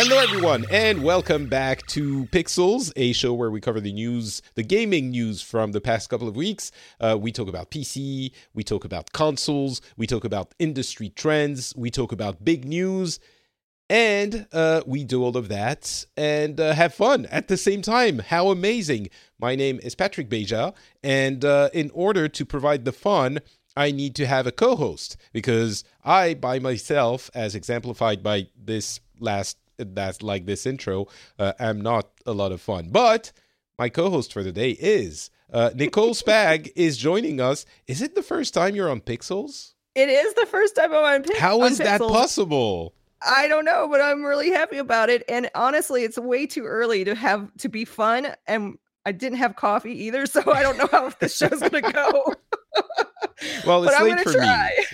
Hello everyone, and welcome back to Pixels, a show where we cover the news, the gaming news from the past couple of weeks. We talk about PC, we talk about consoles, we talk about industry trends, we talk about big news, and we do all of that and have fun at the same time. How amazing. My name is Patrick Beja, and in order to provide the fun, I need to have a co-host, because I, by myself, as exemplified by this this intro, I'm not a lot of fun. But my co-host for the day is Nicole Spag is joining us. Is it the first time you're on Pixels? It is the first time I'm on Pixels. How is that possible? I don't know, but I'm really happy about it. And honestly, it's way too early to be fun. And I didn't have coffee either, so I don't know how this show's going to go. Well, it's late for try. Me.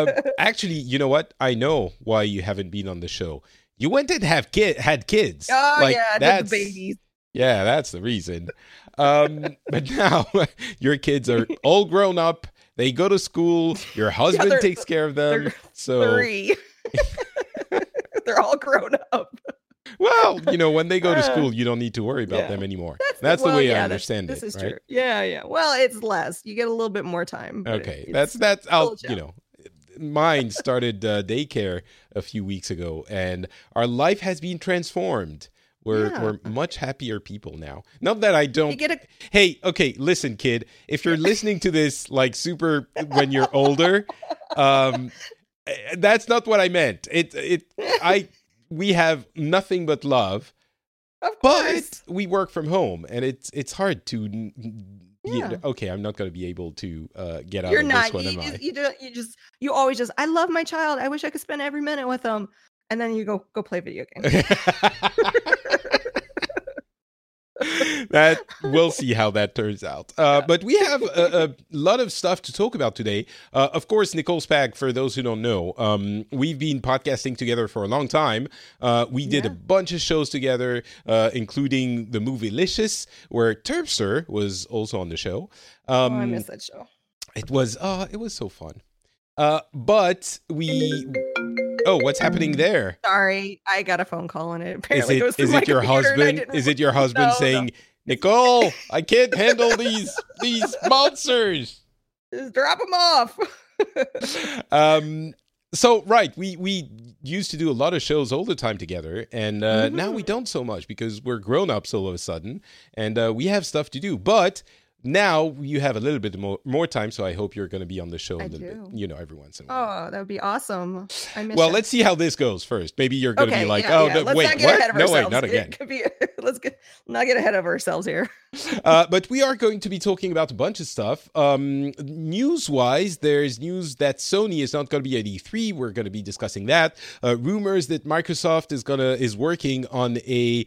So. Actually, you know what? I know why you haven't been on the show. You went and had kids. Oh, that's the babies. Yeah, that's the reason. But now your kids are all grown up. They go to school. Your husband takes care of them. They're three. They're all grown up. Well, when they go to school, you don't need to worry about them anymore. That's the way I understand this. This is true. Yeah, yeah. Well, it's less. You get a little bit more time. Okay. That's mine started daycare a few weeks ago, and our life has been transformed. We're much happier people now. Not that I don't. Hey, okay, listen, kid. If you're listening to this, super when you're older, that's not what I meant. We have nothing but love, but we work from home, and it's hard to. Yeah. Okay, I'm not going to be able to get out of this one. You always just. I love my child. I wish I could spend every minute with them, and then you go play video games. That we'll see how that turns out. But we have a lot of stuff to talk about today. Of course, Nicole Spag, for those who don't know, we've been podcasting together for a long time. We did a bunch of shows together, including the movie Licious, where Terpster was also on the show. I miss that show. It was so fun. But we. Oh, what's happening there? Sorry, I got a phone call on it. Apparently, Is it your husband saying, Nicole, I can't handle these monsters. Just drop them off. So, right, we used to do a lot of shows all the time together, and now we don't so much because we're grown-ups all of a sudden, and we have stuff to do, but... Now you have a little bit more time, so I hope you're going to be on the show a little bit, every once in a while. Oh, that would be awesome. Let's see how this goes first. Maybe you're going to be like, let's not get ahead of ourselves. Let's not get ahead of ourselves here. But we are going to be talking about a bunch of stuff. News-wise, there's news that Sony is not going to be at E3. We're going to be discussing that. Rumors that Microsoft is working on a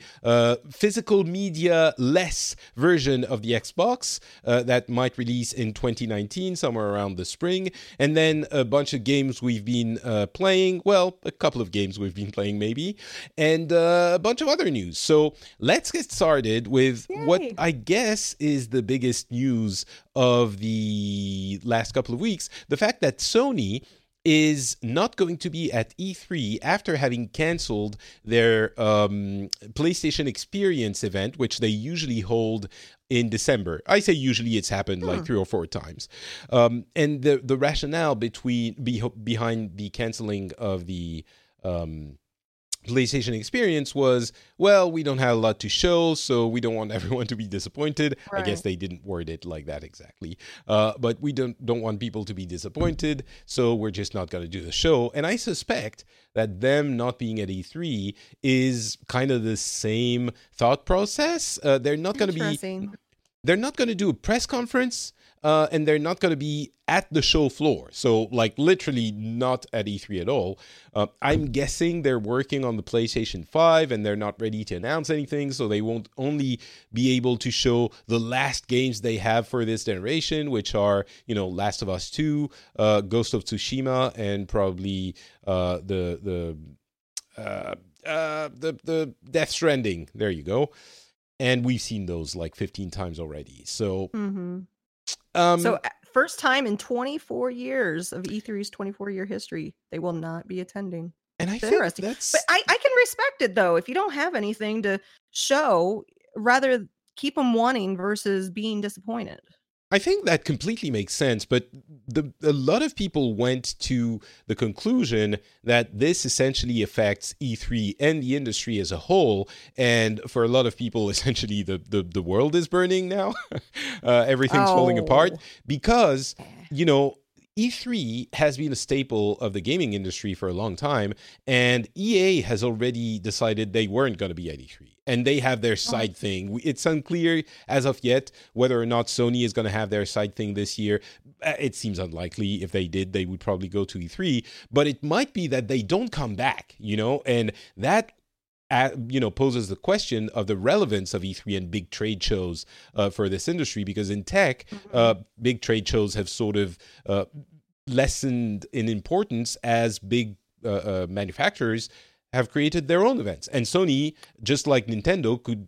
physical media-less version of the Xbox. That might release in 2019, somewhere around the spring. And then a bunch of games we've been playing. Well, a couple of games we've been playing, maybe. And a bunch of other news. So let's get started with what I guess is the biggest news of the last couple of weeks. The fact that Sony is not going to be at E3 after having canceled their PlayStation Experience event, which they usually hold in December. I say usually, it's happened like 3 or 4 times. And the rationale behind the canceling of the PlayStation Experience was, well, we don't have a lot to show, so we don't want everyone to be disappointed. Right. I guess they didn't word it like that exactly. But we don't want people to be disappointed, so we're just not going to do the show. And I suspect that them not being at E3 is kind of the same thought process. They're not going to do a press conference. And they're not going to be at the show floor. So, like, literally not at E3 at all. I'm guessing they're working on the PlayStation 5 and they're not ready to announce anything. So they won't only be able to show the last games they have for this generation, which are, you know, Last of Us 2, Ghost of Tsushima, and probably the Death Stranding. There you go. And we've seen those, like, 15 times already. So... Mm-hmm. So first time in 24 years of E3's 24-year history, they will not be attending. And I think that's... But I can respect it, though. If you don't have anything to show, rather keep them wanting versus being disappointed. I think that completely makes sense, but a lot of people went to the conclusion that this essentially affects E3 and the industry as a whole, and for a lot of people, essentially, the world is burning now. Everything's falling apart because, you know, E3 has been a staple of the gaming industry for a long time, and EA has already decided they weren't going to be at E3. And they have their side thing. It's unclear as of yet whether or not Sony is going to have their side thing this year. It seems unlikely. If they did, they would probably go to E3. But it might be that they don't come back, you know, and that, you know, poses the question of the relevance of E3 and big trade shows for this industry. Because in tech, big trade shows have sort of lessened in importance as big manufacturers have created their own events. And Sony, just like Nintendo, could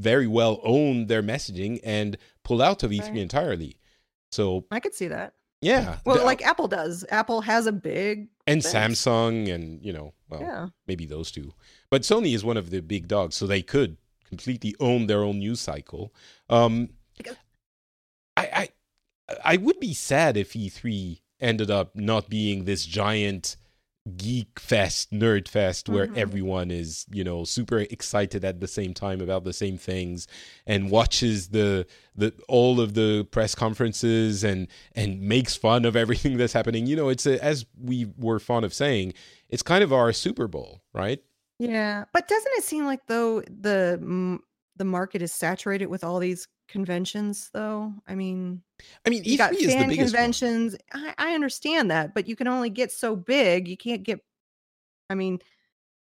very well own their messaging and pull out of E3 entirely. So I could see that. Yeah. Well, like Apple does. Apple has a big... And thing. Samsung and, you know, well, maybe those two. But Sony is one of the big dogs, so they could completely own their own news cycle. I would be sad if E3 ended up not being this giant... geek fest, nerd fest, where everyone is, you know, super excited at the same time about the same things, and watches the all of the press conferences and makes fun of everything that's happening. You know, it's as we were fond of saying, it's kind of our Super Bowl, right? Yeah, but doesn't it seem like though the market is saturated with all these conventions, though? I mean, E3 you got is fan the biggest conventions. I understand that, but you can only get so big. You can't get. I mean,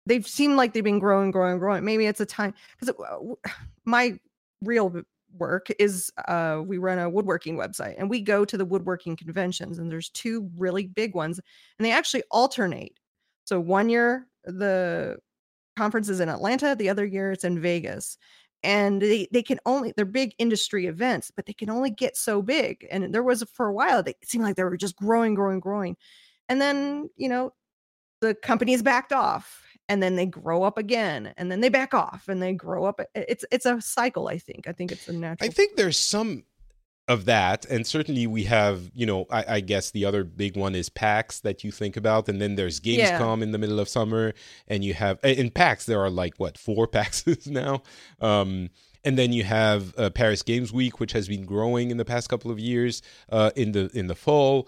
they've seemed like they've been growing. Maybe it's a time because my real work is we run a woodworking website and we go to the woodworking conventions, and there's two really big ones, and they actually alternate. So one year the conference is in Atlanta, the other year it's in Vegas. And they can only, they're big industry events, but they can only get so big. And there was, for a while, they seemed like they were just growing. And then, you know, the companies backed off, and then they grow up again, and then they back off and they grow up. It's a cycle, I think. I think it's a natural. I think there's some of that. And certainly we have, you know, I guess the other big one is PAX that you think about. And then there's Gamescom in the middle of summer. And you have, in PAX, there are like, what, 4 PAXs now? And then you have Paris Games Week, which has been growing in the past couple of years in the fall.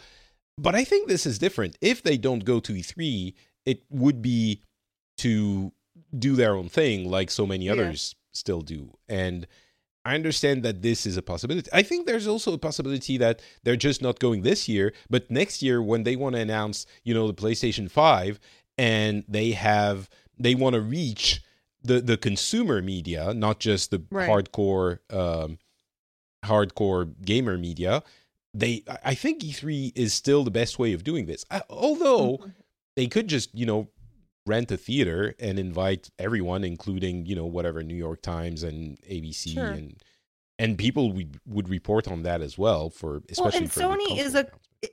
But I think this is different. If they don't go to E3, it would be to do their own thing like so many others still do. And I understand that this is a possibility. I think there's also a possibility that they're just not going this year, but next year when they want to announce, you know, the PlayStation 5 and they want to reach the consumer media, not just the hardcore gamer media. I think E3 is still the best way of doing this. Although they could just, you know, rent a theater and invite everyone, including, you know, whatever, New York Times and ABC and people would report on that as well for, especially for Sony is a,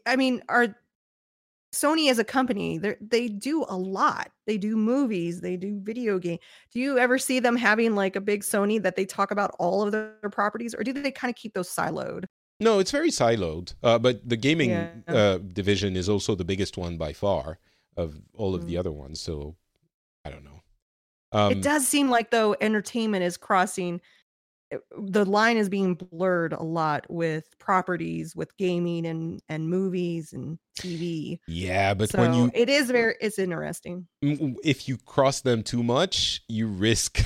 I mean, our Sony as a company, they do a lot. They do movies, they do video game. Do you ever see them having like a big Sony that they talk about all of their properties, or do they kind of keep those siloed? No, it's very siloed. But the gaming division is also the biggest one by far of all of the other ones, so I don't know. It does seem like, though, entertainment is crossing. The line is being blurred a lot with properties, with gaming and movies and TV. Yeah, but so when you... It's interesting. If you cross them too much, you risk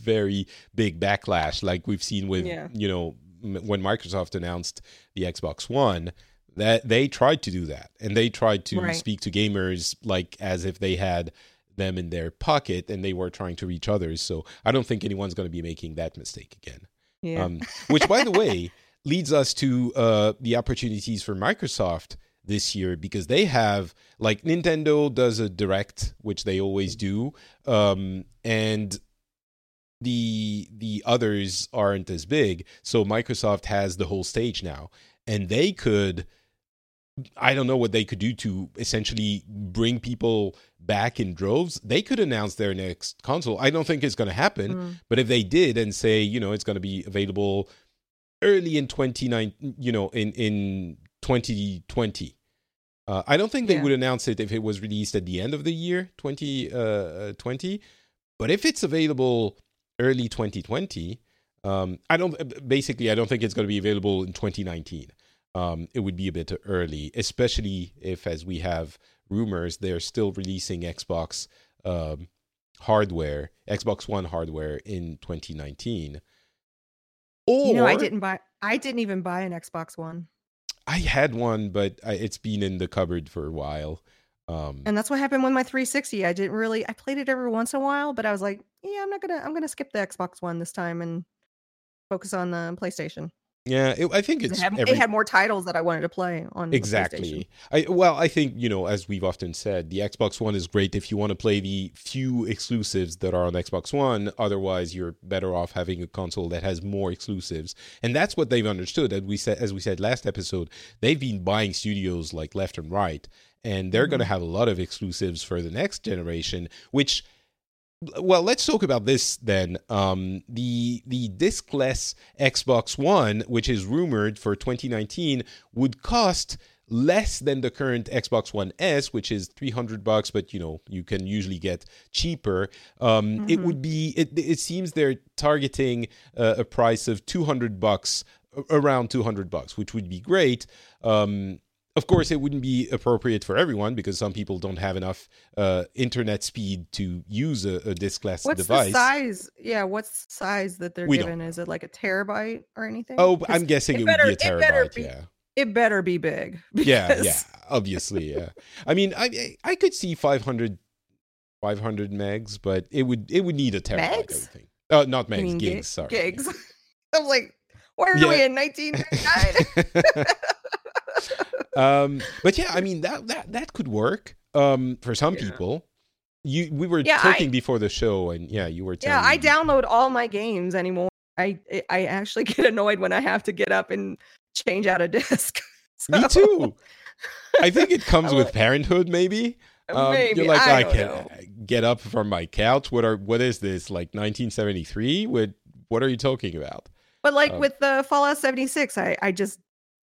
very big backlash. Like we've seen with, you know, when Microsoft announced the Xbox One, that they tried to do that. And they tried to speak to gamers like as if they had them in their pocket and they were trying to reach others. So I don't think anyone's going to be making that mistake again. Yeah. Which, by the way, leads us to the opportunities for Microsoft this year, because they have, like, Nintendo does a direct, which they always do, and the others aren't as big. So Microsoft has the whole stage now, and they could... I don't know what they could do to essentially bring people back in droves. They could announce their next console. I don't think it's going to happen, but if they did and say, you know, it's going to be available early in 2019, you know, in 2020, I don't think they would announce it if it was released at the end of the year 2020. But if it's available early 2020, I don't think it's going to be available in 2019. It would be a bit early, especially if, as we have rumors, they're still releasing Xbox hardware, Xbox One hardware in 2019. Or, you know, I didn't even buy an Xbox One. I had one, but it's been in the cupboard for a while. And that's what happened with my 360. I played it every once in a while, but I was like, yeah, I'm going to skip the Xbox One this time and focus on the PlayStation. Yeah, I think it's... It had more titles that I wanted to play on. Exactly. I think, you know, as we've often said, the Xbox One is great if you want to play the few exclusives that are on Xbox One. Otherwise, you're better off having a console that has more exclusives. And that's what they've understood. As we said last episode, they've been buying studios like left and right. And they're going to have a lot of exclusives for the next generation, which... Well, let's talk about this then. The disc-less Xbox One, which is rumored for 2019, would cost less than the current Xbox One S, which is $300, but you know you can usually get cheaper. It would be. It seems they're targeting a price of $200, around $200, which would be great. Of course, it wouldn't be appropriate for everyone because some people don't have enough internet speed to use a disc-less device. What's the size? Yeah, what's the size that they're given? Is it like a terabyte or anything? Oh, I'm guessing it would be a terabyte, It better be big. Obviously, yeah. I mean, I could see 500 megs, but it would need a terabyte, I would think. Not megs, gigs, sorry. Gigs. I'm like, why are we in 1999? But yeah, I mean that could work for some people. We were talking before the show, and you were telling me. I download all my games anymore. I actually get annoyed when I have to get up and change out a disc. So. Me too. I think it comes with parenthood, maybe. You're like, I can get up from my couch. What is this, like 1973? What are you talking about? But like with the Fallout 76, I just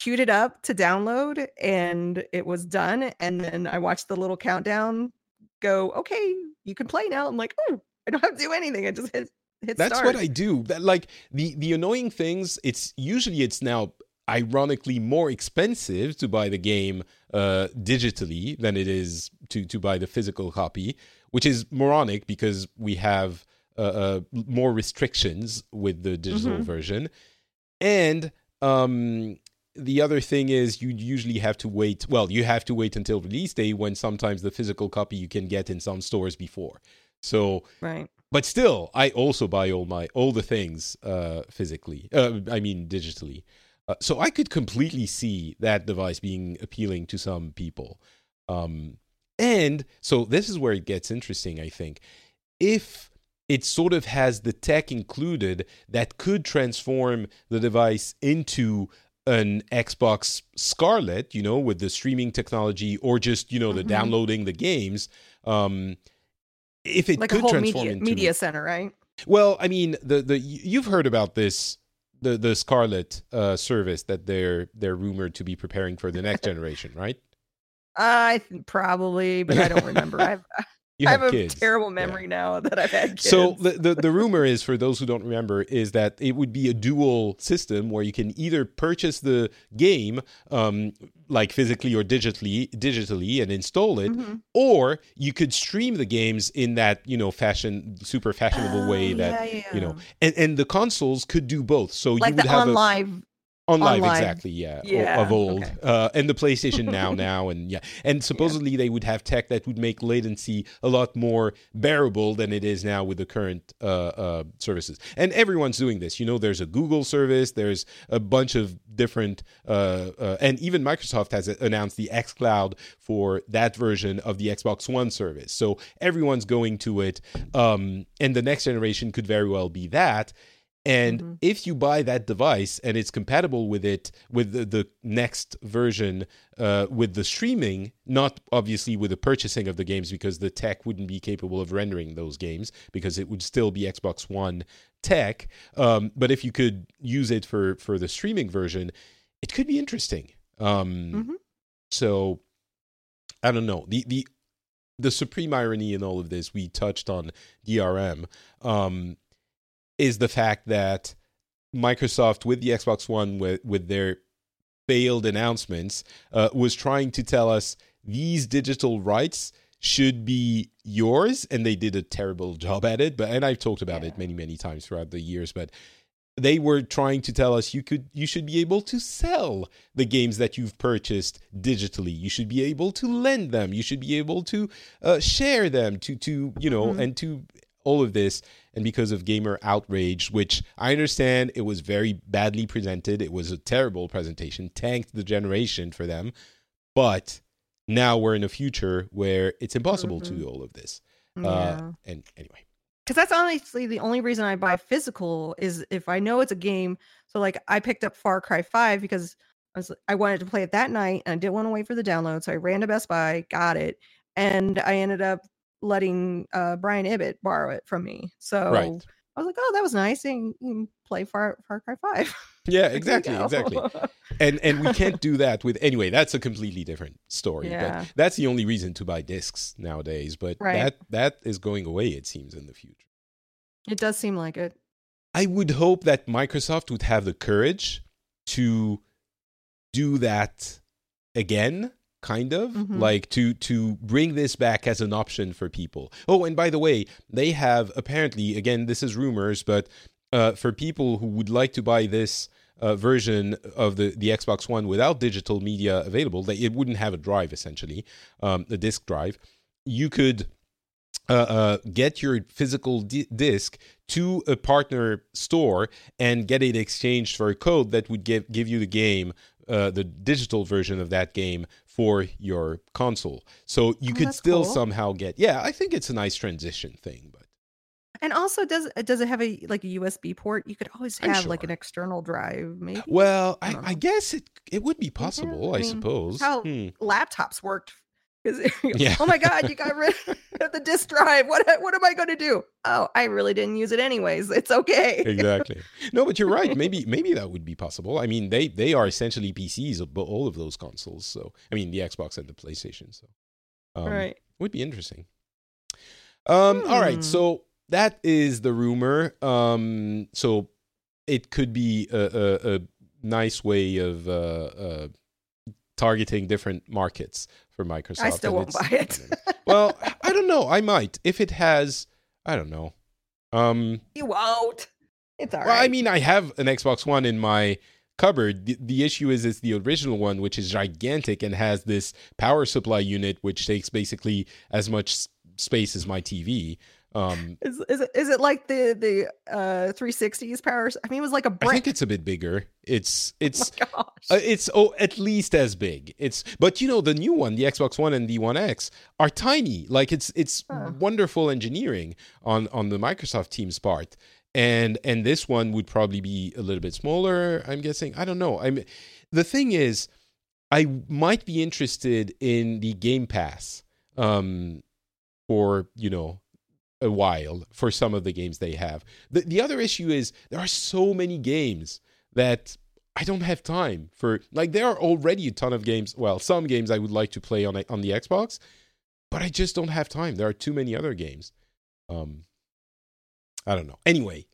queued it up to download and it was done, and then I watched the little countdown go, okay, you can play now. I'm like, oh, I don't have to do anything. I just hit that's start. What I do. That, like, the annoying things, it's now ironically more expensive to buy the game digitally than it is to buy the physical copy, which is moronic because we have more restrictions with the digital version. And the other thing is you'd usually have to wait. Well, you have to wait until release day, when sometimes the physical copy you can get in some stores before. So, but still, I also buy all the things physically. I mean, digitally. So I could completely see that device being appealing to some people. And so this is where it gets interesting, I think. If it sort of has the tech included that could transform the device into an Xbox Scarlet, you know, with the streaming technology, or just, you know, the downloading the games. If it like could a whole transform media, into media center, right? Well, I mean, the you've heard about this the Scarlet service that they're rumored to be preparing for the next generation, right? Probably, but I don't remember. I've You have I have kids. A terrible memory now that I've had kids. So the rumor is, for those who don't remember, is that it would be a dual system where you can either purchase the game like physically or digitally and install it, or you could stream the games in that, you know, fashionable way that, you know, and the consoles could do both. So like you would have on live, exactly, yeah. Of old. Okay. And the PlayStation now, and and supposedly they would have tech that would make latency a lot more bearable than it is now with the current services. And everyone's doing this. You know, there's a Google service, there's a bunch of different, and even Microsoft has announced the xCloud for that version of the Xbox One service. So everyone's going to it, and the next generation could very well be that. And if you buy that device and it's compatible with it, with the next version, with the streaming, not obviously with the purchasing of the games, because the tech wouldn't be capable of rendering those games because it would still be Xbox One tech. But if you could use it for the streaming version, it could be interesting. So I don't know. The supreme irony in all of this, we touched on DRM, is the fact that Microsoft, with the Xbox One, with their failed announcements, was trying to tell us these digital rights should be yours, and they did a terrible job at it. But and I've talked about it many times throughout the years. But they were trying to tell us you should be able to sell the games that you've purchased digitally. You should be able to lend them. You should be able to share them to you know and to all of this. And because of gamer outrage, which I understand, it was very badly presented. It was a terrible presentation, tanked the generation for them. But now we're in a future where it's impossible to do all of this. And anyway. Because that's honestly the only reason I buy physical is if I know it's a game. So like I picked up Far Cry 5 because I wanted to play it that night and I didn't want to wait for the download. So I ran to Best Buy, got it, and I ended up letting Brian Ibbett borrow it from me. So I was like, oh, that was nice. And you can play Far Cry 5. Yeah, exactly. Exactly. And we can't do that with, anyway, that's a completely different story. Yeah. But that's the only reason to buy discs nowadays. But that is going away, it seems, in the future. It does seem like it. I would hope that Microsoft would have the courage to do that again. Kind of like to bring this back as an option for people. Oh, and by the way, they have apparently, again, this is rumors, but for people who would like to buy this version of the Xbox One without digital media available, it wouldn't have a drive essentially, a disk drive. You could get your physical disc to a partner store and get it exchanged for a code that would give you the game, the digital version of that game for your console. So you could still somehow get, I think it's a nice transition thing. But and also, does it have a USB port? You could always have an external drive, maybe. Well, I guess it would be possible, I suppose. How laptops worked. Oh my God, you got rid of the disk drive. What am I going to do? Oh, I really didn't use it anyways. It's okay. Exactly. No, but you're right. Maybe that would be possible. I mean, they are essentially PCs of all of those consoles. So, I mean, the Xbox and the PlayStation. So, would be interesting. All right. So that is the rumor. So it could be a nice way of targeting different markets for Microsoft. I still won't buy it. Well, I don't know. I might. If it has, I don't know. You won't. It's all right. I mean, I have an Xbox One in my cupboard. The issue is it's the original one, which is gigantic and has this power supply unit, which takes basically as much space as my TV. Is it like the 360s power? I mean, it was like a brick. I think it's a bit bigger. It's oh my gosh. It's at least as big. But you know, the new one, the Xbox One and the One X are tiny. Like it's wonderful engineering on the Microsoft team's part. And this one would probably be a little bit smaller, I'm guessing. I don't know. The thing is, I might be interested in the Game Pass for, you know, a while for some of the games they have. The other issue is there are so many games that I don't have time for. Like, there are already a ton of games. Well, some games I would like to play on the Xbox, but I just don't have time. There are too many other games. I don't know. Anyway,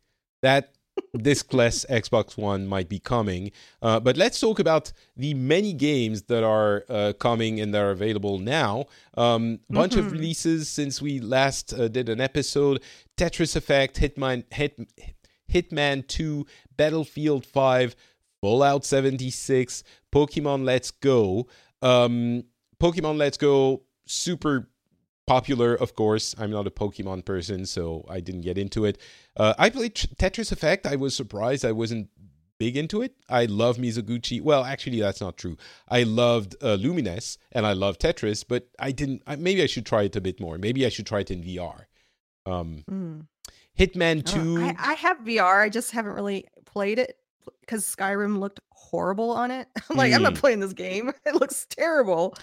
that disc-less Xbox One might be coming. But let's talk about the many games that are coming and that are available now. Bunch of releases since we last did an episode. Tetris Effect, Hitman 2, Battlefield 5, Fallout 76, Pokemon Let's Go. Pokemon Let's Go, super popular, of course. I'm not a Pokemon person, so I didn't get into it. I played Tetris Effect. I was surprised I wasn't big into it. I love Mizoguchi. Well, actually, that's not true. I loved Lumines, and I love Tetris, but I didn't... maybe I should try it a bit more. Maybe I should try it in VR. Hitman 2... I have VR. I just haven't really played it because Skyrim looked horrible on it. I'm like, I'm not playing this game. It looks terrible.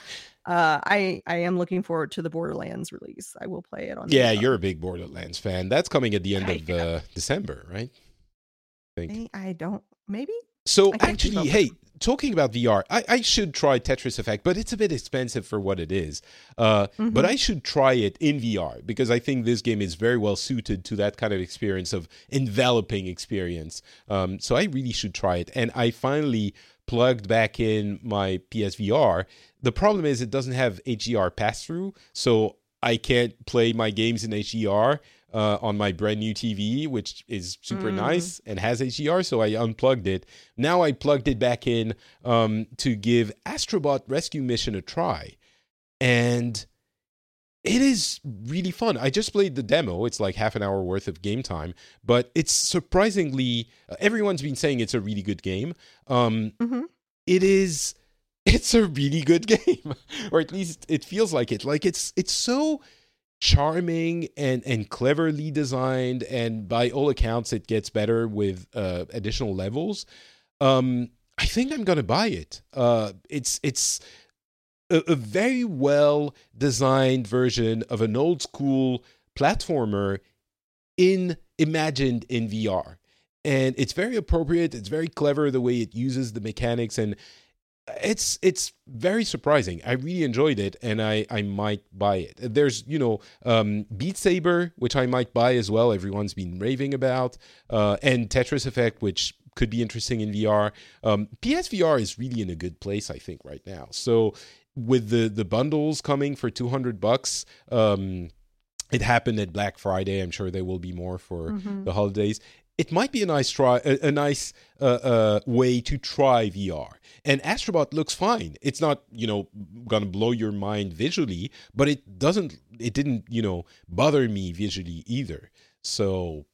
I am looking forward to the Borderlands release. I will play it on. Yeah, you're a big Borderlands fan. That's coming at the end of December, right? Maybe. So actually, hey, talking about VR, I should try Tetris Effect, but it's a bit expensive for what it is. But I should try it in VR because I think this game is very well suited to that kind of experience of enveloping experience. So I really should try it. And I finally plugged back in my PSVR. The problem is it doesn't have HDR pass-through, so I can't play my games in HDR on my brand new TV, which is super nice and has HDR, so I unplugged it. Now I plugged it back in to give Astro Bot Rescue Mission a try, and it is really fun. I just played the demo. It's like half an hour worth of game time, but it's surprisingly... everyone's been saying it's a really good game. It is... It's a really good game, or at least it feels like it. Like it's so charming and cleverly designed, and by all accounts, it gets better with additional levels. I think I'm gonna buy it. It's a very well designed version of an old school platformer imagined in VR, and it's very appropriate. It's very clever the way it uses the mechanics and. It's very surprising. I really enjoyed it, and I might buy it. There's, Beat Saber, which I might buy as well. Everyone's been raving about, and Tetris Effect, which could be interesting in VR. PSVR is really in a good place, I think, right now. So with the bundles coming for $200, it happened at Black Friday. I'm sure there will be more for the holidays. It might be a nice way to try VR. And Astro Bot looks fine. It's not, going to blow your mind visually, but it didn't, bother me visually either. So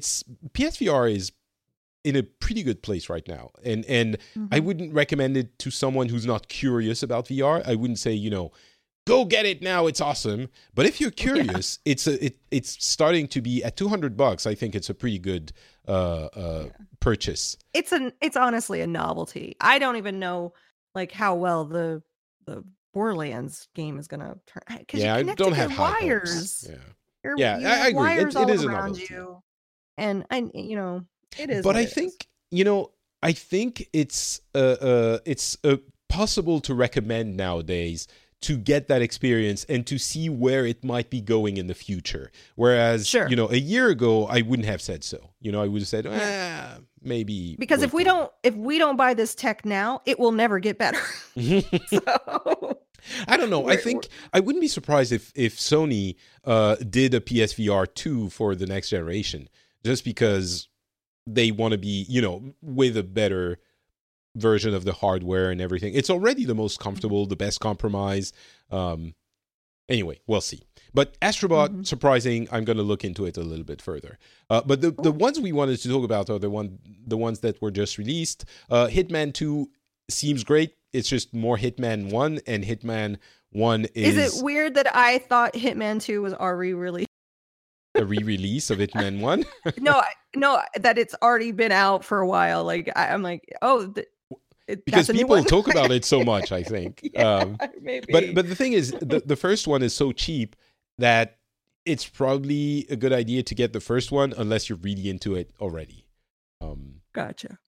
PSVR is in a pretty good place right now. And I wouldn't recommend it to someone who's not curious about VR. I wouldn't say, go get it now, it's awesome. But if you're curious, it's starting to be at $200. I think it's a pretty good purchase. It's honestly a novelty. I don't even know how well the Borderlands game is gonna turn because you don't have wires. I agree. Wires it is a novelty. You, and I, it is. But I think it's possible to recommend nowadays. To get that experience and to see where it might be going in the future. Whereas, a year ago, I wouldn't have said so. I would have said, maybe. Because if we don't buy this tech now, it will never get better. So. I don't know. I think I wouldn't be surprised if Sony did a PSVR 2 for the next generation, just because they want to be, with a better version of the hardware and everything. It's already the most comfortable, the best compromise. Anyway, we'll see. But Astro Bot, surprising. I'm going to look into it a little bit further. But the ones we wanted to talk about are the ones that were just released. Hitman 2 seems great. It's just more Hitman 1, and Hitman 1 is... Is it weird that I thought Hitman 2 was already released? A re-release of Hitman 1? No, that it's already been out for a while. I'm like, because people talk about it so much, I think. Maybe. But the thing is, the first one is so cheap that it's probably a good idea to get the first one unless you're really into it already. Gotcha.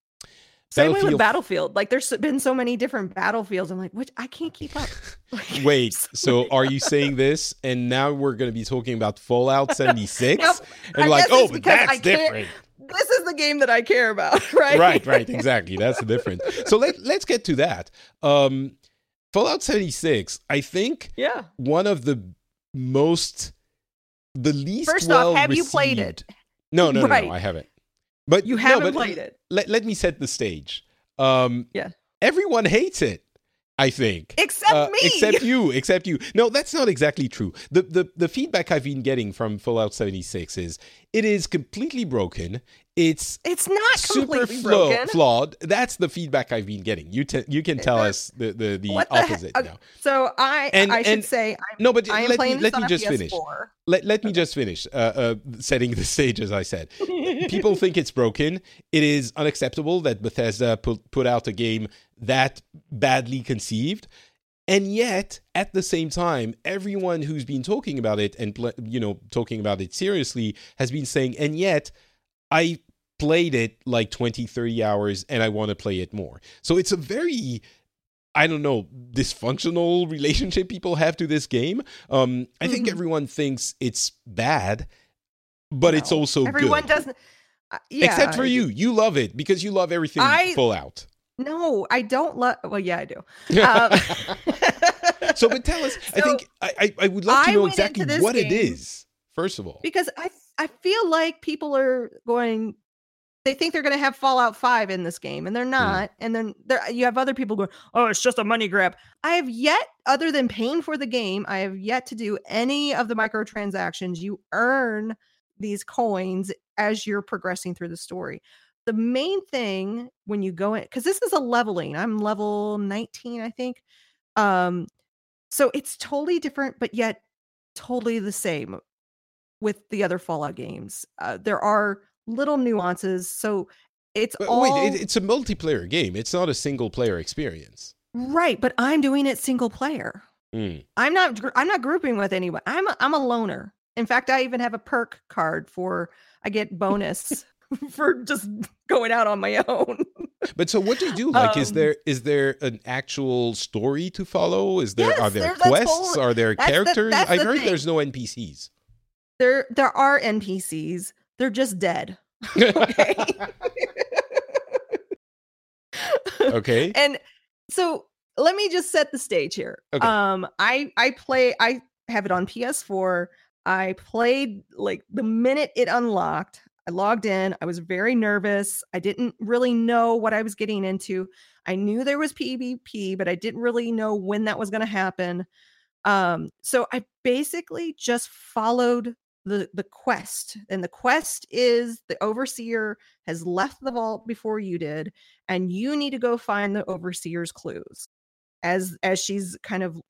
Same way with Battlefield. Like, there's been so many different Battlefields. I'm like, which I can't keep up. Like, wait, so are you saying this? And now we're going to be talking about Fallout 76? Now, and like, oh, but that's different. This is the game that I care about, right? Right, exactly. That's the difference. So let's get to that. Fallout 76, I think one of the most, the least well-received. First off, have you played it? No, I haven't. But you haven't played it. Let me set the stage. Everyone hates it, I think. Except me. Except you. No, that's not exactly true. The feedback I've been getting from Fallout 76 is it is completely broken. It's not super flawed. That's the feedback I've been getting. You can tell us the opposite now. So I am playing this on PS4. Let me just finish setting the stage, as I said. People think it's broken. It is unacceptable that Bethesda put out a game that badly conceived. And yet, at the same time, everyone who's been talking about it and talking about it seriously has been saying, and yet I played it like 20, 30 hours, and I want to play it more. So it's a very, I don't know, dysfunctional relationship people have to this game. I think everyone thinks it's bad, but it's also good. Everyone doesn't. Except for you. You love it because you love everything Fallout. No, I don't love. Well, yeah, I do. So, but tell us, I think I would love to know exactly what it is, first of all. Because I feel like people are going, they think they're going to have Fallout 5 in this game, and they're not. Mm. And then you have other people going, oh, it's just a money grab. I have yet, other than paying for the game, I have yet to do any of the microtransactions. You earn these coins as you're progressing through the story. The main thing when you go in, because this is a leveling, I'm level 19, I think. So it's totally different, but yet totally the same with the other Fallout games. There are little nuances. So it's a multiplayer game. It's not a single player experience. Right. But I'm doing it single player. Mm. I'm not grouping with anyone. I'm a loner. In fact, I even have a perk card I get bonus for just going out on my own. But so what do you do? Like, is there an actual story to follow? Are there quests? Are there characters? I've heard there's no NPCs. There are NPCs. They're just dead. Okay. Okay. And so let me just set the stage here. Okay. I have it on PS4. I played like the minute it unlocked. I logged in. I was very nervous. I didn't really know what I was getting into. I knew there was PvP, but I didn't really know when that was going to happen. So I basically just followed the quest. And the quest is the overseer has left the vault before you did, and you need to go find the overseer's clues as she's kind of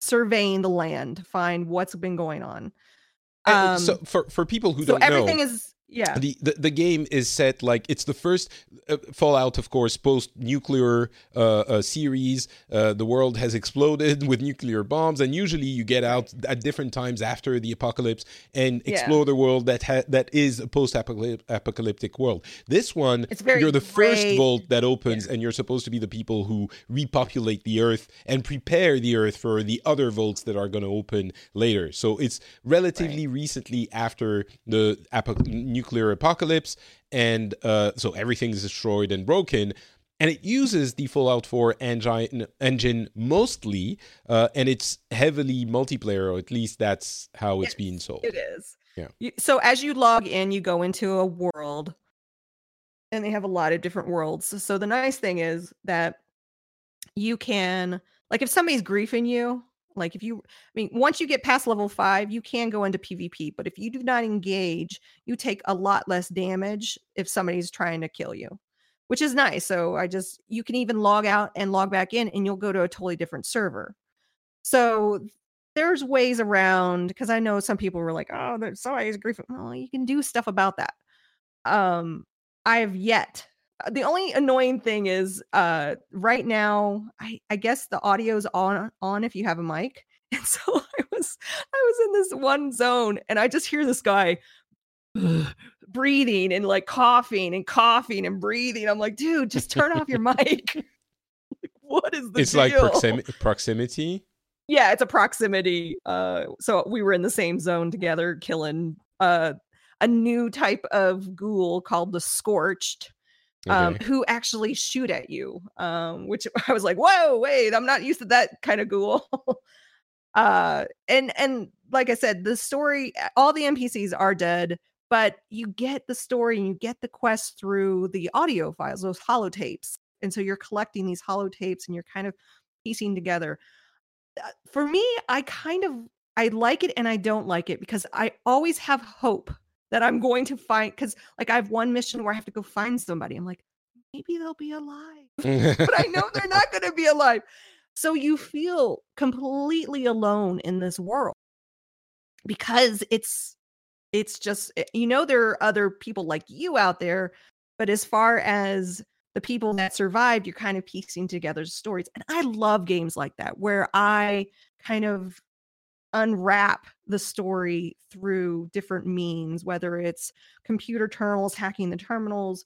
surveying the land to find what's been going on. So for people who don't know, everything is the game is set like it's the first Fallout, of course, post-nuclear series. The world has exploded with nuclear bombs, and usually you get out at different times after the apocalypse and explore the world that is a post-apocalyptic world. This one, you're the first vault that opens, and you're supposed to be the people who repopulate the Earth and prepare the Earth for the other vaults that are going to open later. So it's relatively recently after the nuclear apocalypse, and so everything's destroyed and broken, and it uses the Fallout 4 engine mostly, and it's heavily multiplayer, or at least that's how it's being sold. It is. Yeah. So as you log in, you go into a world, and they have a lot of different worlds. So the nice thing is that you can, like, if somebody's griefing you, like once you get past level 5, you can go into PvP, but if you do not engage, you take a lot less damage if somebody's trying to kill you, which is nice. So you can even log out and log back in, and you'll go to a totally different server. So there's ways around, because I know some people were like, oh, there's somebody's griefing. Well, you can do stuff about that. The only annoying thing is right now, I guess the audio's on if you have a mic. And so I was in this one zone, and I just hear this guy breathing and like coughing and breathing. I'm like, dude, just turn off your mic. Like, what is the deal? Like proximity. Yeah, it's a proximity. So we were in the same zone together, killing a new type of ghoul called the Scorched, who actually shoot at you. Which I was like, whoa, wait, I'm not used to that kind of ghoul. And like I said, the story, all the NPCs are dead, but you get the story and you get the quest through the audio files, those holotapes. And so you're collecting these holotapes and you're kind of piecing together. For me, I like it and I don't like it, because I always have hope that I'm going to find, because like I have one mission where I have to go find somebody. I'm like, maybe they'll be alive, but I know they're not going to be alive. So you feel completely alone in this world, because it's just, you know, there are other people like you out there, but as far as the people that survived, you're kind of piecing together stories. And I love games like that, where I kind of unwrap the story through different means, whether it's computer terminals, hacking the terminals,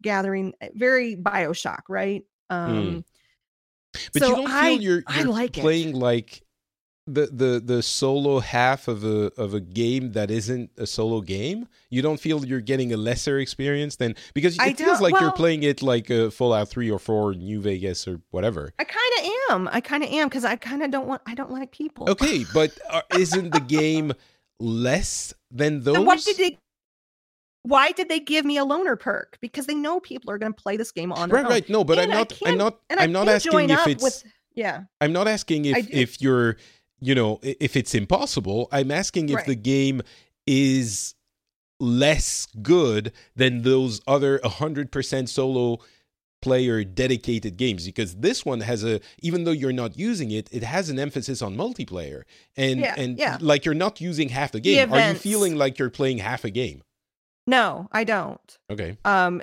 gathering, very BioShock, right? But so you don't feel you're like playing it. Like the solo half of a game that isn't a solo game. You don't feel you're getting a lesser experience than, because it feels like you're playing it like Fallout 3 or 4, New Vegas or whatever. I kind of am because I don't like people. Okay, but isn't the game less than those? Then why did they give me a loner perk? Because they know people are going to play this game on their own. Right. No, but I'm not asking if it's I'm not asking if you're, you know, if it's impossible. I'm asking if the game is less good than those other 100% solo player dedicated games, because this one has even though you're not using it, it has an emphasis on multiplayer and like you're not using half the game. Are you feeling like you're playing half a game? No, I don't. Okay.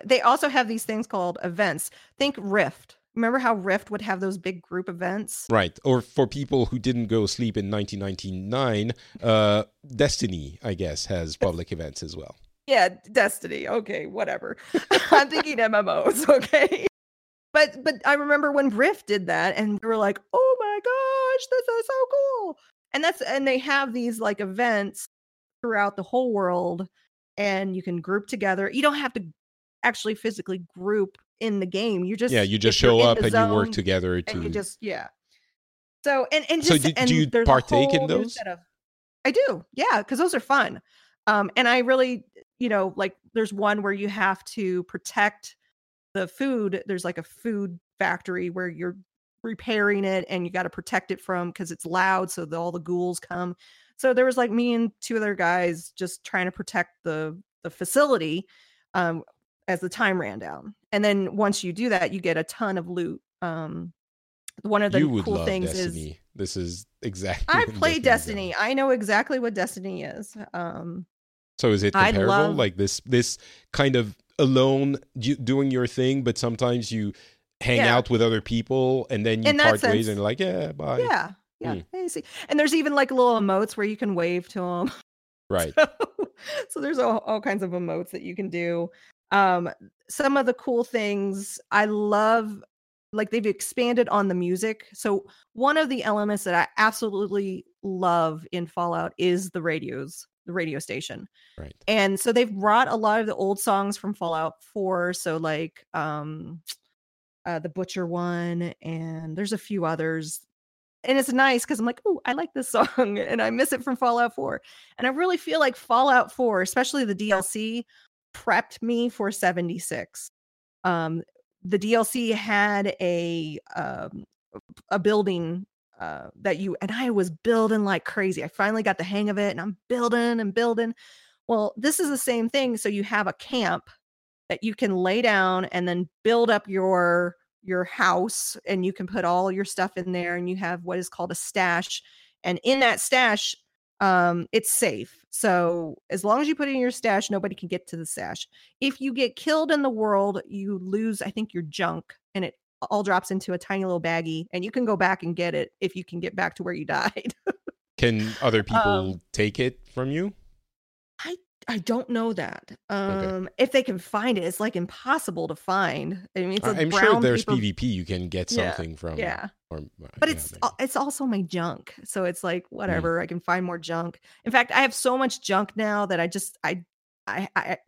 They also have these things called events. Think Rift. Remember how Rift would have those big group events? Right. Or for people who didn't go sleep in 1999, Destiny, I guess, has public events as well. Yeah, Destiny. Okay, whatever. I'm thinking MMOs, okay? But I remember when Rift did that, and we were like, oh my gosh, this is so cool. And they have these like events throughout the whole world. And you can group together. You don't have to actually physically group in the game. You just show up and you work together. So do you partake in those? I do, yeah, because those are fun. And I really, you know, like there's one where you have to protect the food. There's like a food factory where you're repairing it, and you got to protect it from, because it's loud, so all the ghouls come. So there was like me and two other guys just trying to protect the facility as the time ran down. And then once you do that, you get a ton of loot. One of the cool things Destiny. This is exactly. I played Destiny. I know exactly what Destiny is. So is it comparable? Like this kind of alone doing your thing, but sometimes you hang out with other people and then you part ways and like, yeah, bye. Yeah. Yeah, and there's even like little emotes where you can wave to them. Right. So there's all kinds of emotes that you can do. Some of the cool things I love, like they've expanded on the music. So one of the elements that I absolutely love in Fallout is the radio station. Right. And so they've brought a lot of the old songs from Fallout 4. So like the Butcher one, and there's a few others. And it's nice because I'm like, oh, I like this song and I miss it from Fallout 4. And I really feel like Fallout 4, especially the DLC, prepped me for 76. The DLC had a building that you, and I was building like crazy. I finally got the hang of it and I'm building and building. Well, this is the same thing. So you have a camp that you can lay down and then build up your house, and you can put all your stuff in there, and you have what is called a stash, and in that stash it's safe. So as long as you put it in your stash, nobody can get to the stash. If you get killed in the world, you lose, I think, your junk, and it all drops into a tiny little baggie, and you can go back and get it if you can get back to where you died. Can other people take it from you? I I don't know that. If they can find it, it's like impossible to find. I mean, it's a I'm sure there's PvP you can get something from. Yeah. Or, but it's also my junk. So it's like, whatever, I can find more junk. In fact, I have so much junk now that I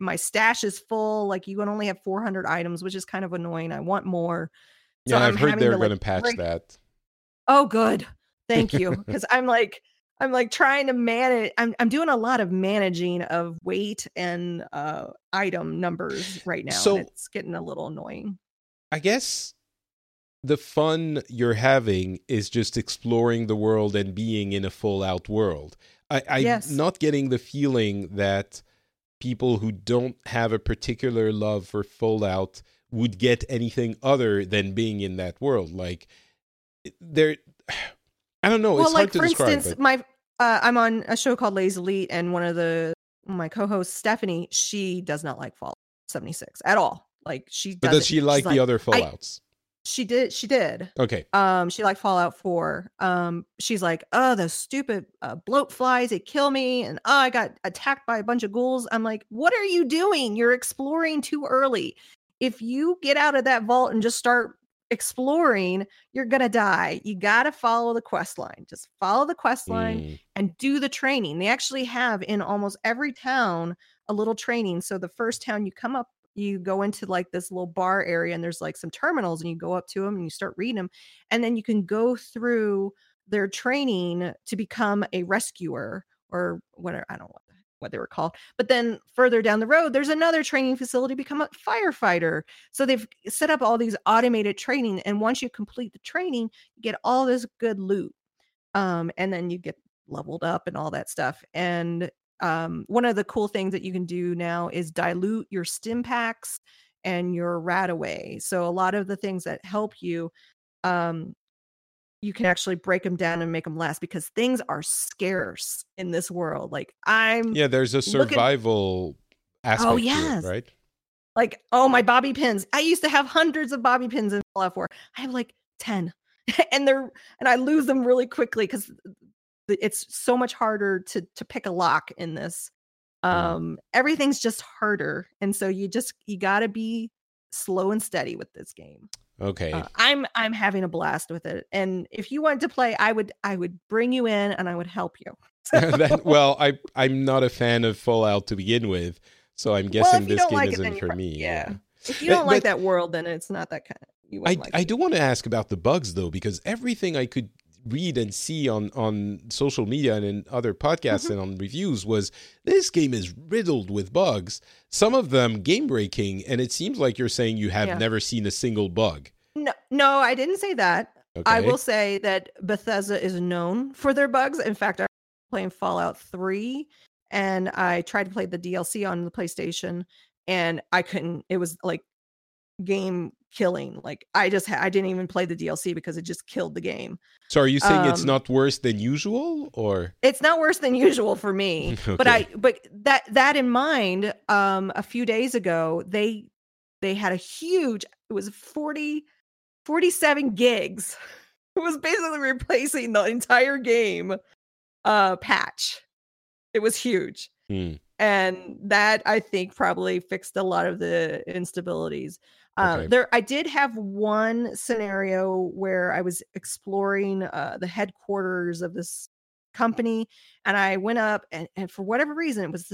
my stash is full. Like, you can only have 400 items, which is kind of annoying. I want more. So yeah, I've heard they're going to patch that. Oh, good. Thank you. Because I'm trying to manage. I'm doing a lot of managing of weight and item numbers right now. So it's getting a little annoying. I guess the fun you're having is just exploring the world and being in a Fallout world. I'm not getting the feeling that people who don't have a particular love for Fallout would get anything other than being in that world. Like, they're... I don't know. Well, it's like, hard to describe. For instance, I'm on a show called Lazy Elite, and one of my co-hosts, Stephanie, she does not like Fallout 76 at all. Like, she does. But does she like the other Fallouts? She did. Okay. She liked Fallout 4. She's like, oh, those stupid bloat flies, they kill me, and oh, I got attacked by a bunch of ghouls. I'm like, what are you doing? You're exploring too early. If you get out of that vault and just start exploring, you're gonna die. You gotta follow the quest line. Just follow the quest line and do the training. They actually have in almost every town a little training. So the first town you come up, you go into like this little bar area, and there's like some terminals, and you go up to them and you start reading them, and then you can go through their training to become a rescuer or whatever. I don't know what they were called. But then further down the road, there's another training facility, become a firefighter. So they've set up all these automated training, and once you complete the training, you get all this good loot, and then you get leveled up and all that stuff. And one of the cool things that you can do now is dilute your stim packs and your rat away. So a lot of the things that help you, you can actually break them down and make them last, because things are scarce in this world. Like, there's a survival aspect to it, right? Like, oh, my bobby pins. I used to have hundreds of bobby pins in Fallout 4. I have like 10, and I lose them really quickly because it's so much harder to pick a lock in this. Everything's just harder, and so you gotta be slow and steady with this game. Okay. I'm having a blast with it, and if you wanted to play, I would bring you in and I would help you. Well, I'm not a fan of Fallout to begin with, so I'm guessing this game isn't for me. Yeah. If you don't like that world, then it's not that kind of. I do want to ask about the bugs though, because everything I could read and see on social media and in other podcasts and on reviews was this game is riddled with bugs, some of them game breaking, and it seems like you're saying you have never seen a single bug. No, I didn't say that. Okay. I will say that Bethesda is known for their bugs. In fact, I was playing Fallout 3 and I tried to play the DLC on the PlayStation and I couldn't. It was like game killing. Like, I just I didn't even play the DLC because it just killed the game. So are you saying it's not worse than usual, or it's not worse than usual for me? Okay. But that in mind, a few days ago they had a huge, it was 47 gigs. It was basically replacing the entire game patch. It was huge. And that I think probably fixed a lot of the instabilities. Okay. I did have one scenario where I was exploring the headquarters of this company, and I went up, and for whatever reason, it was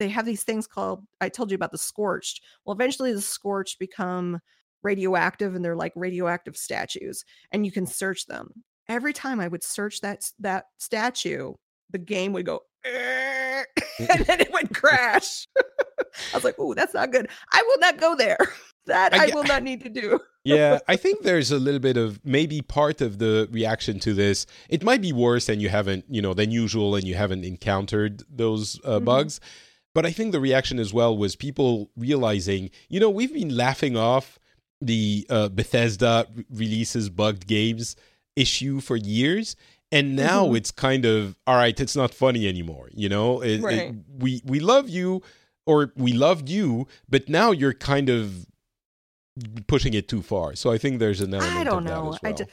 they have these things called, I told you about the scorched. Well, eventually the scorched become radioactive, and they're like radioactive statues, and you can search them. Every time I would search that statue, the game would go, and then it would crash. I was like, "Oh, that's not good. I will not go there. That I will not need to do." Yeah, I think there's a little bit of maybe part of the reaction to this. It might be worse than you haven't, than usual, and you haven't encountered those bugs. But I think the reaction as well was people realizing, we've been laughing off the Bethesda releases bugged games issue for years. And now it's kind of, all right, it's not funny anymore, we love you, or we loved you, but now you're kind of pushing it too far. So I think there's an element of that as well. I don't know.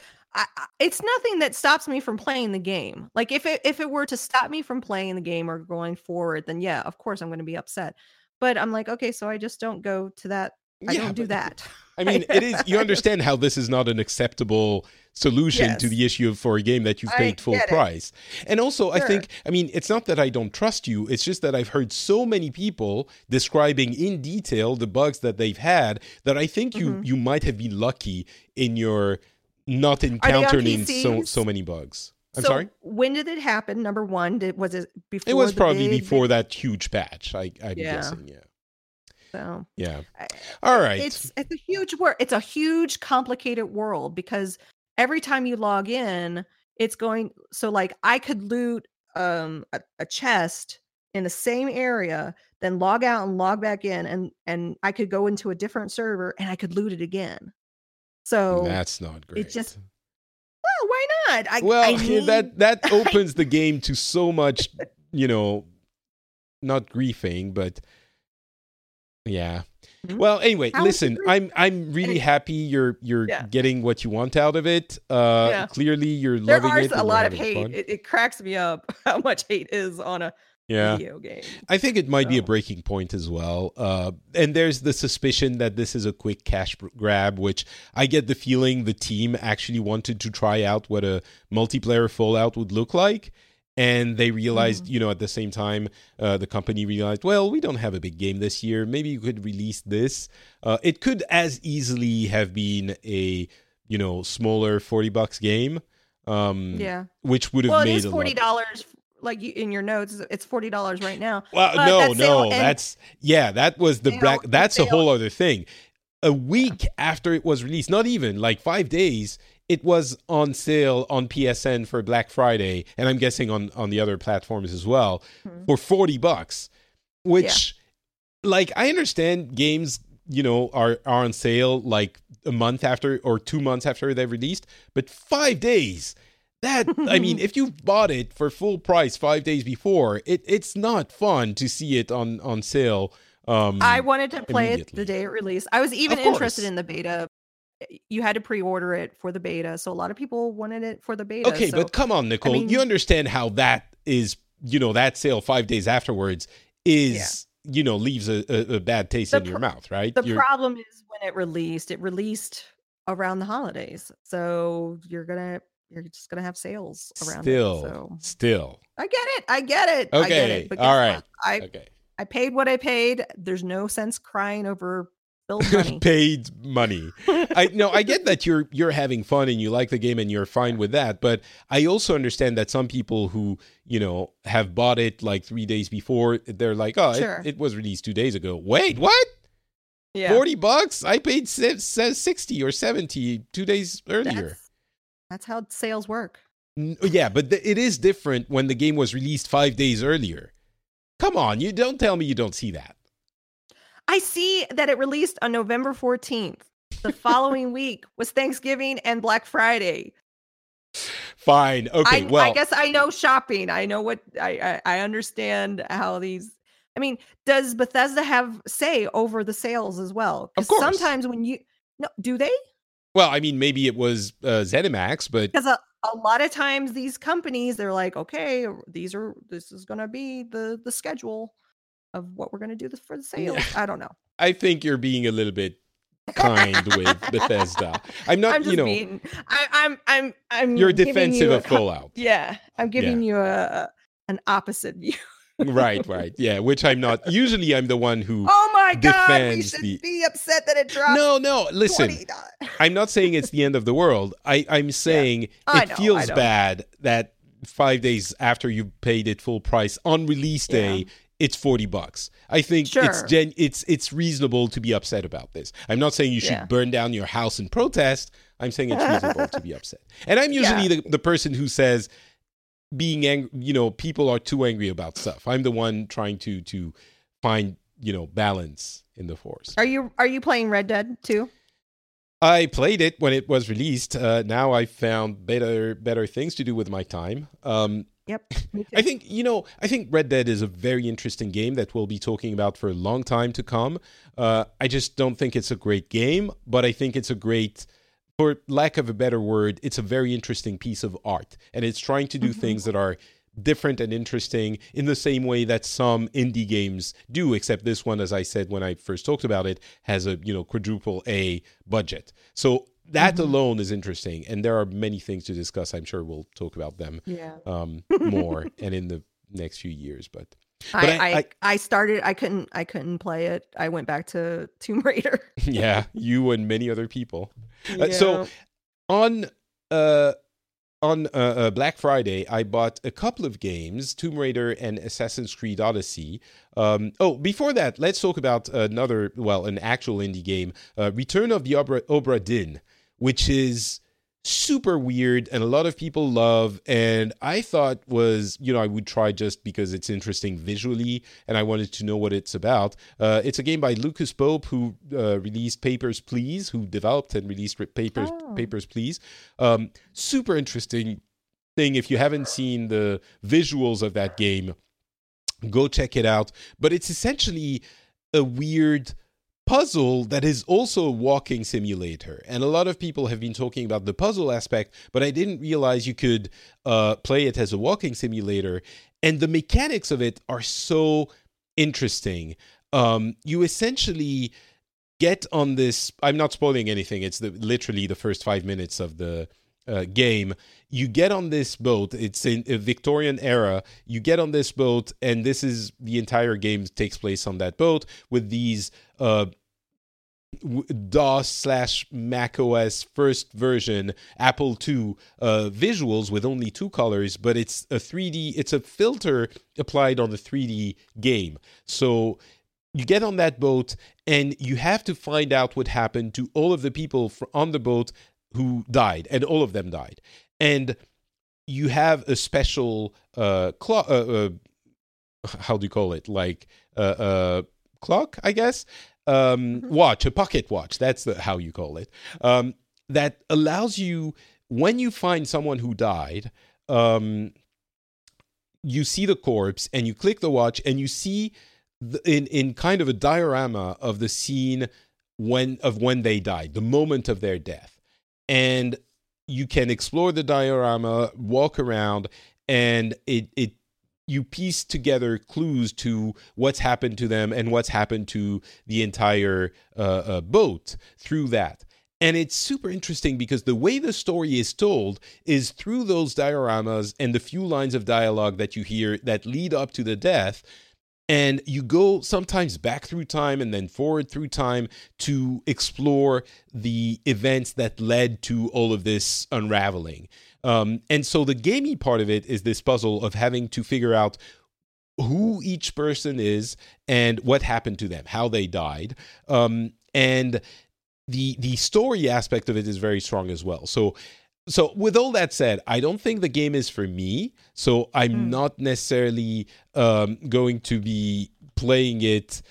It's nothing that stops me from playing the game. Like if it were to stop me from playing the game or going forward, then yeah, of course I'm going to be upset. But I'm like, okay, so I just don't go to that. I don't do that. I mean, it is. You understand how this is not an acceptable solution to the issue for a game that you've paid full price. And also, I think, I mean, it's not that I don't trust you. It's just that I've heard so many people describing in detail the bugs that they've had that I think you might have been lucky in your not encountering so many bugs. I'm sorry? When did it happen, number one? Was it before? It was probably before that huge patch, I'm guessing, yeah. So yeah, all right. It's a huge world. It's a huge, complicated world because every time you log in, it's going. So like, I could loot a chest in the same area, then log out and log back in, and I could go into a different server and I could loot it again. So that's not great. It just. Well, why not? That opens the game to so much. You know, not griefing, but. Yeah. Well, anyway, listen, I'm really happy you're getting what you want out of it. Clearly you're loving it. There are a lot of hate. It cracks me up how much hate is on a video game. I think it might be a breaking point as well. And there's the suspicion that this is a quick cash grab, which I get the feeling the team actually wanted to try out what a multiplayer Fallout would look like. And they realized, at the same time, the company realized, well, we don't have a big game this year. Maybe you could release this. It could as easily have been a, smaller $40 game. Which would have made a lot. Well, it is $40. Like in your notes, it's $40 right now. Well, no, that was the black. That's a whole other thing. A week after it was released, not even like 5 days. It was on sale on PSN for Black Friday, and I'm guessing on the other platforms as well, for $40, which, I understand games, are on sale like a month after or 2 months after they're released, but 5 days, that, I mean, if you bought it for full price 5 days before, it's not fun to see it on sale. I wanted to play it the day it released. I was even interested in the beta. You had to pre-order it for the beta, so a lot of people wanted it for the beta. Okay, so, but come on, Nicole, you understand how that is, that sale 5 days afterwards is, leaves a bad taste in your mouth, right? The problem is when it released around the holidays, so you're just gonna have sales around. Still. I get it. Okay, I get it, but all right. I paid what I paid. There's no sense crying over. Money. Paid money. I get that you're having fun and you like the game and you're fine with that, but I also understand that some people who have bought it like 3 days before, they're like, oh, sure. it was released 2 days ago. Wait, what? Yeah, $40. I paid 60 or 70 2 days earlier. That's how sales work. Yeah, but it is different when the game was released 5 days earlier. Come on, you don't tell me you don't see that. I see that it released on November 14th. The following week was Thanksgiving and Black Friday. Fine. Okay. I guess I know shopping. I know what I understand how these. I mean, does Bethesda have say over the sales as well? Of course. Sometimes when do they? Well, I mean, maybe it was ZeniMax, but because a lot of times these companies, they're like, okay, this is going to be the schedule of what we're going to do for the sales. Yeah. I don't know. I think you're being a little bit kind with Bethesda. I'm not, being, I'm you're defensive of Fallout. Yeah. I'm giving you an opposite view. Right. Yeah. Which I'm not. Usually I'm the one who oh my God, we should be upset that it dropped. No. Listen, I'm not saying it's the end of the world. I'm saying feels bad that 5 days after you paid it full price on release day, it's $40. I think it's reasonable to be upset about this. I'm not saying you should burn down your house and protest. I'm saying it's reasonable to be upset. And I'm usually the person who says being angry, people are too angry about stuff. I'm the one trying to find, balance in the force. Are you playing Red Dead 2? I played it when it was released. Now I found better things to do with my time. Yep. I think, Red Dead is a very interesting game that we'll be talking about for a long time to come. I just don't think it's a great game, but I think it's a great, for lack of a better word, it's a very interesting piece of art. And it's trying to do things that are different and interesting in the same way that some indie games do, except this one, as I said when I first talked about it, has a, you know, quadruple A budget. So that alone is interesting. And there are many things to discuss. I'm sure we'll talk about them more and in the next few years. But I started, I couldn't play it. I went back to Tomb Raider. Yeah, you and many other people. Yeah. So on Black Friday, I bought a couple of games, Tomb Raider and Assassin's Creed Odyssey. Before that, let's talk about another, well, an actual indie game, Return of the Obra Dinn, which is super weird and a lot of people love. And I thought was, you know, I would try just because it's interesting visually and I wanted to know what it's about. It's a game by Lucas Pope, who released Papers, Please, who developed and released Papers, Please. Super interesting thing. If you haven't seen the visuals of that game, go check it out. But it's essentially a weird puzzle that is also a walking simulator, and a lot of people have been talking about the puzzle aspect, but I didn't realize you could play it as a walking simulator, and the mechanics of it are so interesting. You essentially get on this, I'm not spoiling anything, it's literally the first 5 minutes of the game. You get on this boat, it's in a Victorian era, you get on this boat, and this is the entire game takes place on that boat with these DOS/macOS first version Apple II visuals with only two colors, but it's a 3D, it's a filter applied on the 3D game. So you get on that boat and you have to find out what happened to all of the people on the boat who died, and all of them died. And you have a special, how do you call it? Like clock, I guess? Watch, a pocket watch. That's how you call it. That allows you, when you find someone who died, you see the corpse and you click the watch and you see in kind of a diorama of the scene when they died, the moment of their death. And you can explore the diorama, walk around, and you piece together clues to what's happened to them and what's happened to the entire boat through that. And it's super interesting because the way the story is told is through those dioramas and the few lines of dialogue that you hear that lead up to the death. And you go sometimes back through time and then forward through time to explore the events that led to all of this unraveling. And so the gamey part of it is this puzzle of having to figure out who each person is and what happened to them, how they died. And the story aspect of it is very strong as well. So with all that said, I don't think the game is for me, so I'm not necessarily going to be playing it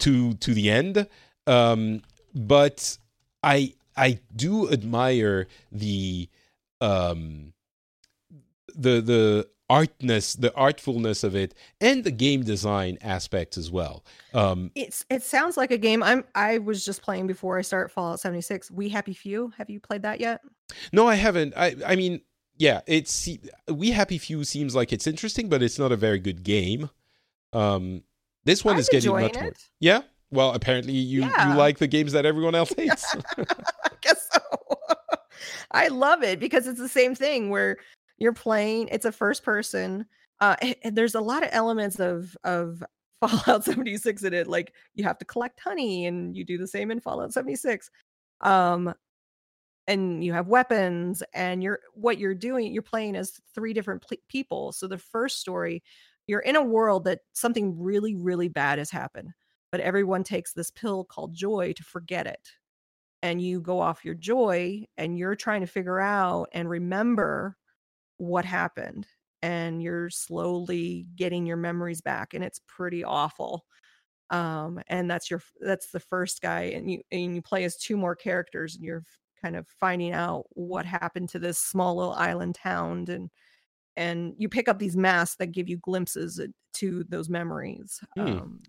to the end. But I do admire the artness, the artfulness of it, and the game design aspects as well. It sounds like a game. I was just playing before I start Fallout 76. We Happy Few. Have you played that yet? No, I haven't. I mean, yeah, it's We Happy Few seems like it's interesting, but it's not a very good game. This one is getting much more. Yeah. Well, apparently you like the games that everyone else hates. I guess so. I love it because it's the same thing where you're playing, it's a first person. And there's a lot of elements of Fallout 76 in it. Like you have to collect honey and you do the same in Fallout 76. And you have weapons and you're playing as three different people. So the first story, you're in a world that something really, really bad has happened, but everyone takes this pill called joy to forget it. And you go off your joy and you're trying to figure out and remember what happened, and you're slowly getting your memories back, and it's pretty awful. And that's the first guy, and you play as two more characters, and you're kind of finding out what happened to this small little island town, and you pick up these masks that give you glimpses to those memories.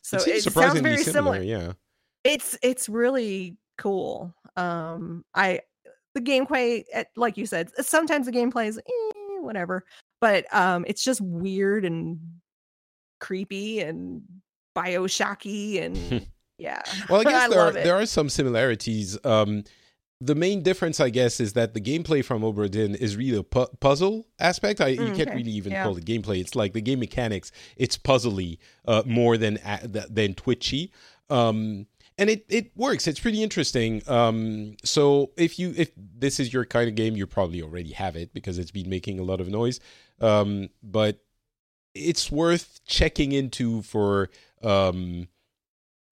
So it sounds very similar. Yeah, it's really cool. the gameplay, like you said, sometimes the gameplay is whatever, but it's just weird and creepy and Bioshocky and yeah. Well, I guess there are some similarities. The main difference, I guess, is that the gameplay from Obra Dinn is really a puzzle aspect. You can't really even call it gameplay. It's like the game mechanics. It's puzzly more than twitchy. And it works. It's pretty interesting. So if this is your kind of game, you probably already have it because it's been making a lot of noise. But it's worth checking into for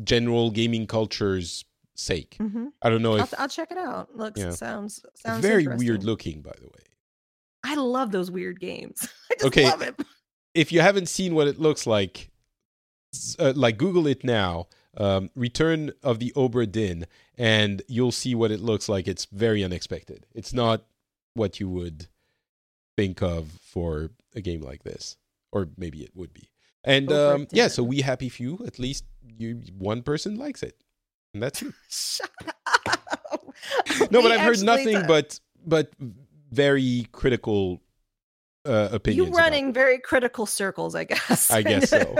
general gaming culture's sake. Mm-hmm. I don't know if I'll check it out. Sounds very weird looking, by the way. I love those weird games. I just love it. If you haven't seen what it looks like Google it now. Return of the Obra Dinn, and you'll see what it looks like. It's very unexpected. It's not what you would think of for a game like this, or maybe it would be. And so We Happy Few, at least one person likes it, and that's it. Shut up. No, but I've heard nothing but very critical opinions. You're running very critical circles, I guess. I guess so.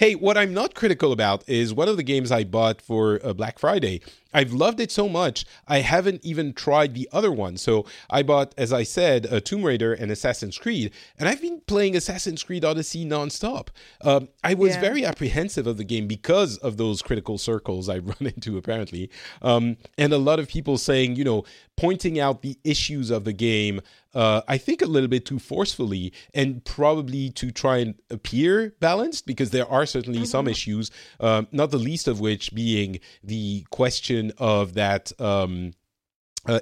Hey, what I'm not critical about is one of the games I bought for Black Friday. I've loved it so much, I haven't even tried the other one. So I bought, as I said, Tomb Raider and Assassin's Creed, and I've been playing Assassin's Creed Odyssey nonstop. I was very apprehensive of the game because of those critical circles I run into, apparently. And a lot of people saying, pointing out the issues of the game, I think a little bit too forcefully, and probably to try and appear balanced, because there are certainly some issues, not the least of which being the question of that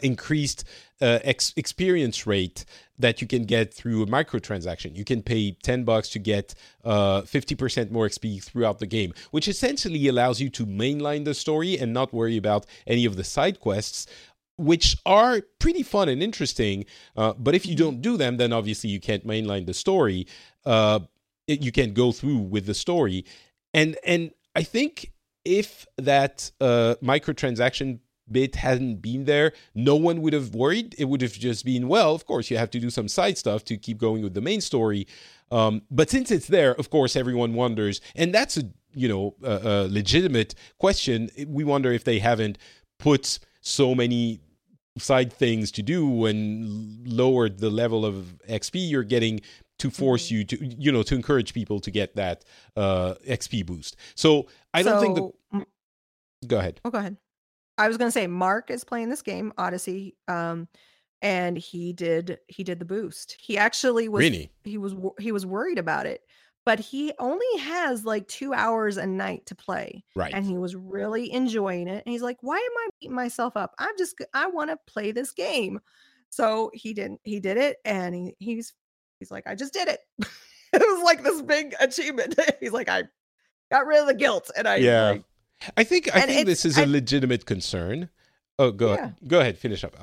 increased experience rate that you can get through a microtransaction. You can pay $10 to get 50% more XP throughout the game, which essentially allows you to mainline the story and not worry about any of the side quests, which are pretty fun and interesting, but if you don't do them, then obviously you can't mainline the story. You can't go through with the story. And I think if that microtransaction bit hadn't been there, no one would have worried. It would have just been, well, of course, you have to do some side stuff to keep going with the main story. But since it's there, of course, everyone wonders. And that's a legitimate question. We wonder if they haven't put so many side things to do and lowered the level of XP you're getting to force you to, to encourage people to get that XP boost. So Go ahead. Oh, go ahead. I was going to say, Mark is playing this game, Odyssey, and he did the boost. He actually was, really? he was worried about it, but he only has 2 hours a night to play. Right. And he was really enjoying it. And he's like, why am I beating myself up? I want to play this game. So he did it. And he's like, I just did it. It was this big achievement. He's like, I got rid of the guilt. And I think this is a legitimate concern. Oh, go ahead. Finish up.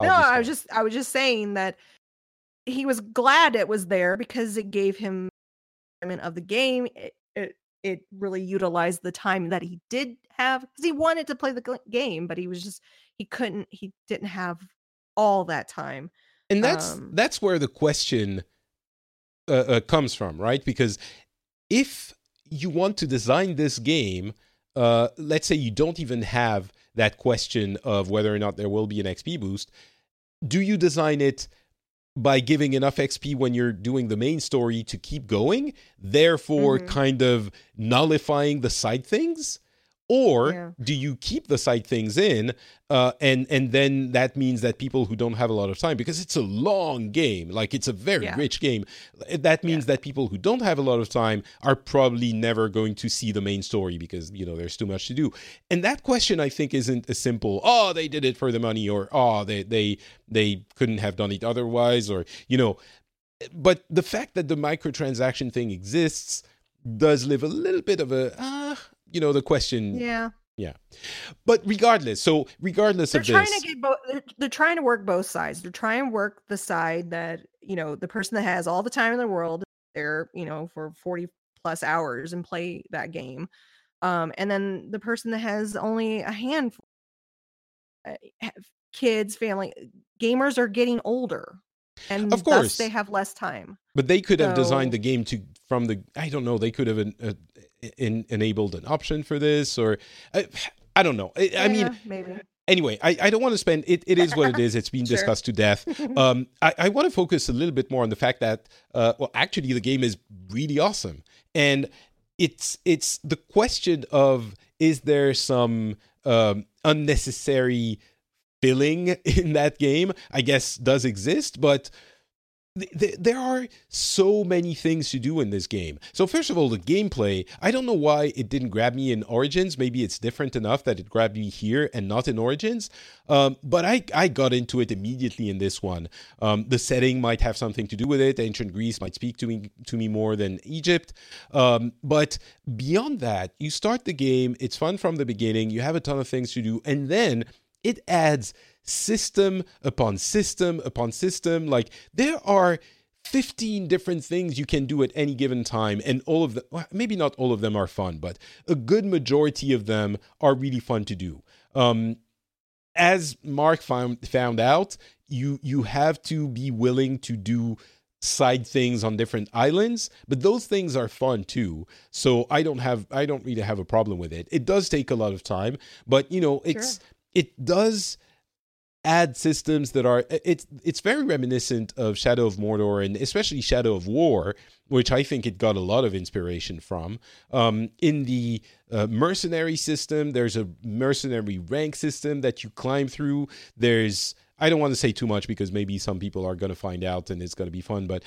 I was just saying that he was glad it was there because it gave him of the game. It really utilized the time that he did have because he wanted to play the game, but he didn't have all that time. And that's where the question comes from, right? Because if you want to design this game, let's say you don't even have that question of whether or not there will be an XP boost, do you design it by giving enough XP when you're doing the main story to keep going, therefore kind of nullifying the side things? Or do you keep the side things in, and then that means that people who don't have a lot of time, because it's a long game, it's a very rich game, that means that people who don't have a lot of time are probably never going to see the main story because, there's too much to do. And that question, I think, isn't a simple, they did it for the money, or, they couldn't have done it otherwise, or, But the fact that the microtransaction thing exists does leave a little bit of a... the question. Yeah. But regardless of this, they're trying to work both sides. They're trying to work the side that, the person that has all the time in the world there, for 40 plus hours and play that game. And then the person that has only a handful kids, family. Gamers are getting older, and of course they have less time. But they could have designed the game to from the. I don't know. They could have enabled an option for this, or I don't know. I mean, maybe. Anyway, I don't want to spend it. It is what it is. It's been sure. discussed to death. I want to focus a little bit more on the fact that, well, actually, the game is really awesome, and it's the question of is there some unnecessary filling in that game? I guess does exist, but there are so many things to do in this game. So first of all, the gameplay, I don't know why it didn't grab me in Origins. Maybe it's different enough that it grabbed me here and not in Origins. But I got into it immediately in this one. The setting might have something to do with it. Ancient Greece might speak to me more than Egypt. But beyond that, you start the game. It's fun from the beginning. You have a ton of things to do. And then it adds system upon system upon system. Like, there are 15 different things you can do at any given time, and all of them, well, maybe not all of them are fun, but a good majority of them are really fun to do. As Mark found out, you have to be willing to do side things on different islands, but those things are fun too. So I don't really have a problem with it. It does take a lot of time, but you know, it's sure. It does add systems that are it's very reminiscent of Shadow of Mordor, and especially Shadow of War, which I think it got a lot of inspiration from. In the mercenary system, there's a mercenary rank system that you climb through. There's, I don't want to say too much because maybe some people are going to find out and it's going to be fun, but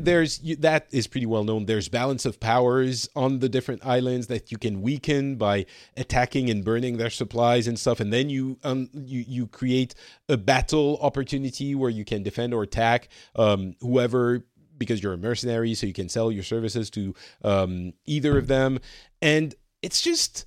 there's that is pretty well known. There's balance of powers on the different islands that you can weaken by attacking and burning their supplies and stuff. And then you create a battle opportunity where you can defend or attack whoever, because you're a mercenary, so you can sell your services to either of them. And it's just,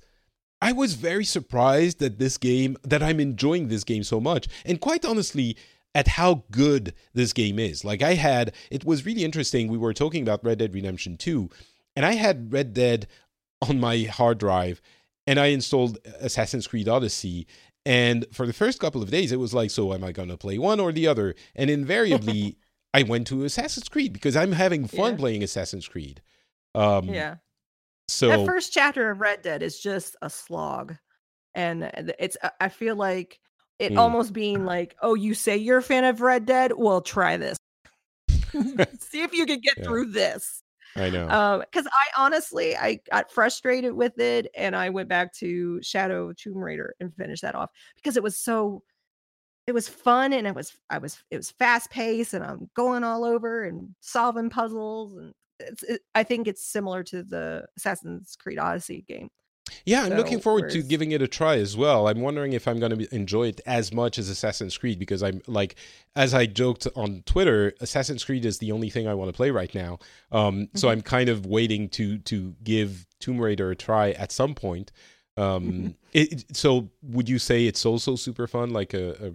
I was very surprised that this game, that I'm enjoying this game so much. And quite honestly, at how good this game is. Like, it was really interesting. We were talking about Red Dead Redemption 2, and I had Red Dead on my hard drive, and I installed Assassin's Creed Odyssey. And for the first couple of days, it was like, so am I going to play one or the other? And invariably, I went to Assassin's Creed because I'm having fun playing Assassin's Creed. So that first chapter of Red Dead is just a slog. And it's, I feel like, it almost being like, oh, you say you're a fan of Red Dead? Well, try this. See if you can get through this. I know. Because I honestly got frustrated with it, and I went back to Shadow of Tomb Raider and finished that off because it was fun, and it was fast paced, and I'm going all over and solving puzzles, and I think it's similar to the Assassin's Creed Odyssey game. Yeah, I'm looking forward to giving it a try as well. I'm wondering if I'm going to enjoy it as much as Assassin's Creed, because I'm like, as I joked on Twitter, Assassin's Creed is the only thing I want to play right now. So I'm kind of waiting to give Tomb Raider a try at some point. So would you say it's also super fun? Like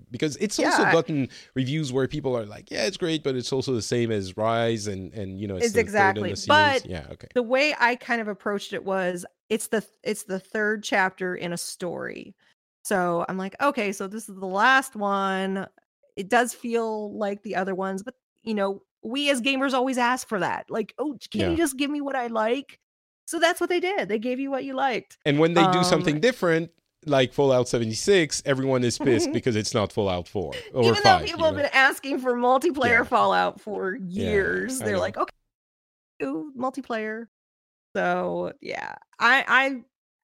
because it's also gotten reviews where people are like, yeah, it's great, but it's also the same as Rise, and you know, it's exactly. The series. But yeah, okay. The way I kind of approached it was it's the third chapter in a story. So I'm like, okay, so this is the last one. It does feel like the other ones, but you know, we as gamers always ask for that. Like, oh, can you just give me what I like? So that's what they did. They gave you what you liked. And when they do something different, like Fallout 76, everyone is pissed because it's not Fallout 4 or even 5. Even though people have been asking for multiplayer Fallout for years, they're like, okay, multiplayer. So yeah,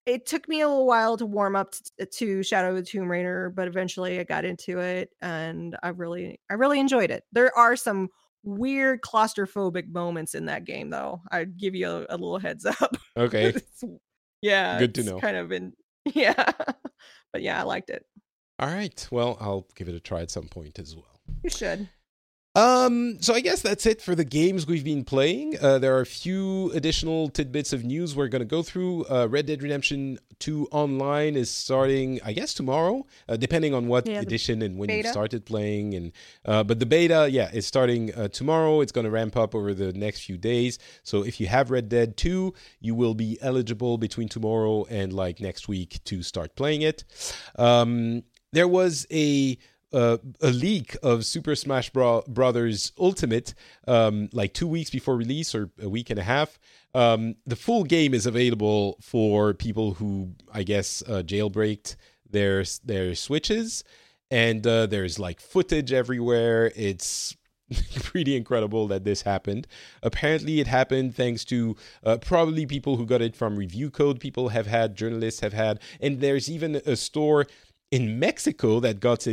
it took me a little while to warm up to Shadow of the Tomb Raider, but eventually I got into it, and I really enjoyed it. There are some weird claustrophobic moments in that game, though. I'd give you a little heads up. Okay. Good to know. Kind of been, but yeah, I liked it. All right. Well, I'll give it a try at some point as well. You should. So I guess that's it for the games we've been playing. There are a few additional tidbits of news we're going to go through. Red Dead Redemption 2 Online is starting, I guess, tomorrow, depending on what edition and when you started playing. And but the beta, is starting tomorrow. It's going to ramp up over the next few days. So if you have Red Dead 2, you will be eligible between tomorrow and like next week to start playing it. there was a leak of Super Smash Brothers Ultimate like 2 weeks before release, or a week and a half. The full game is available for people who, I guess, jailbreaked their Switches, and there's like footage everywhere. It's pretty incredible that this happened. Apparently it happened thanks to probably people who got it from review code. People have had, journalists have had, and there's even a store in Mexico that got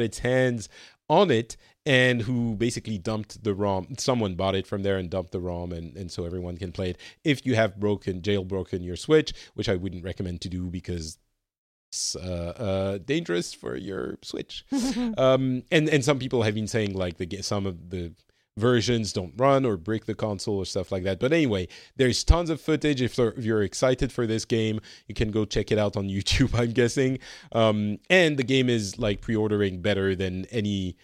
its hands on it, and who basically dumped the ROM. Someone bought it from there and dumped the ROM, and so everyone can play it. If you have jailbroken your Switch, which I wouldn't recommend to do because it's dangerous for your Switch. And some people have been saying like some of the versions don't run or break the console or stuff like that. But anyway, there's tons of footage. If you're excited for this game, you can go check it out on YouTube, I'm guessing. And the game is like pre-ordering better than any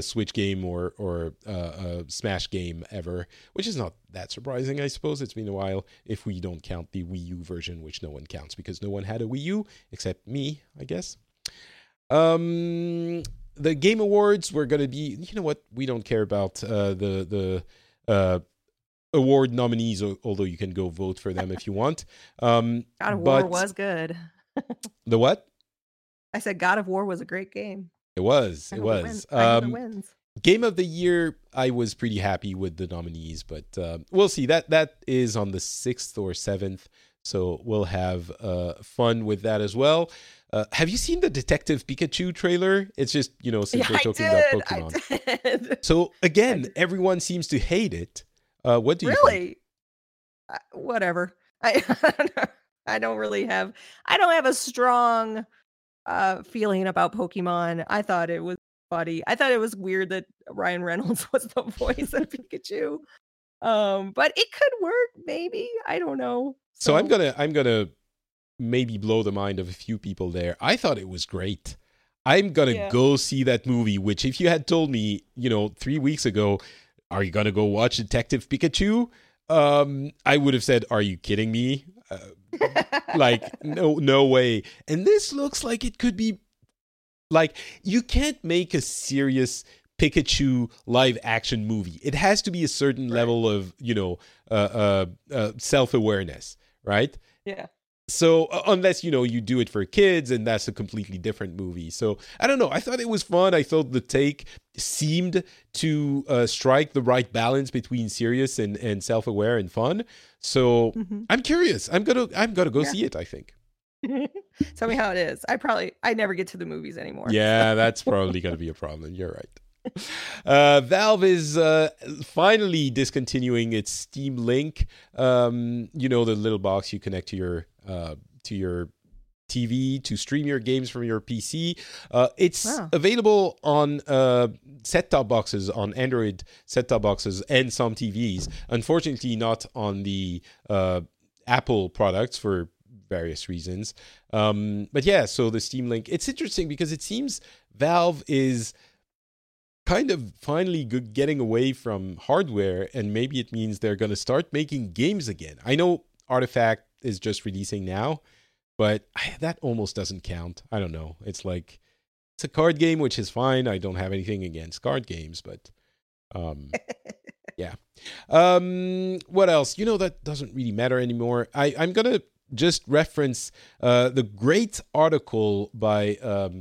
Switch game or Smash game ever, which is not that surprising, I suppose. It's been a while, if we don't count the Wii U version, which no one counts because no one had a Wii U except me, I guess. The Game Awards were going to be, you know what, we don't care about the award nominees, although you can go vote for them if you want. God of War was good. The what? I said God of War was a great game. It was. Game of the Year, I was pretty happy with the nominees, but we'll see. That is on the 6th or 7th, so we'll have fun with that as well. Have you seen the Detective Pikachu trailer? It's just, you know, since we're talking about Pokemon. I did. So again, everyone seems to hate it. What do you think? Whatever. I don't have a strong feeling about Pokemon. I thought it was funny. I thought it was weird that Ryan Reynolds was the voice of Pikachu. But it could work, maybe. I don't know. So I'm gonna maybe blow the mind of a few people there. I thought it was great. I'm gonna go see that movie, which if you had told me, you know, 3 weeks ago, are you gonna go watch Detective Pikachu? I would have said, are you kidding me? No way. And this looks like it could be like, you can't make a serious Pikachu live action movie. It has to be a certain level of, you know, self-awareness, right? Yeah. So unless, you know, you do it for kids, and that's a completely different movie. So I don't know. I thought it was fun. I thought the take seemed to strike the right balance between serious and self-aware and fun. So I'm curious. I'm gonna go see it, I think. Tell me how it is. I never get to the movies anymore. Yeah, so. That's probably going to be a problem. You're right. Valve is finally discontinuing its Steam Link. You know, the little box you connect to your TV to stream your games from your PC. It's available on set-top boxes, on Android set-top boxes and some TVs. Unfortunately, not on the Apple products for various reasons. But yeah, so the Steam Link. It's interesting because it seems Valve is kind of finally getting away from hardware, and maybe it means they're going to start making games again. I know Artifact is just releasing now, but that almost doesn't count. I don't know. It's like, it's a card game, which is fine. I don't have anything against card games, but yeah. What else? You know, that doesn't really matter anymore. I'm going to just reference the great article by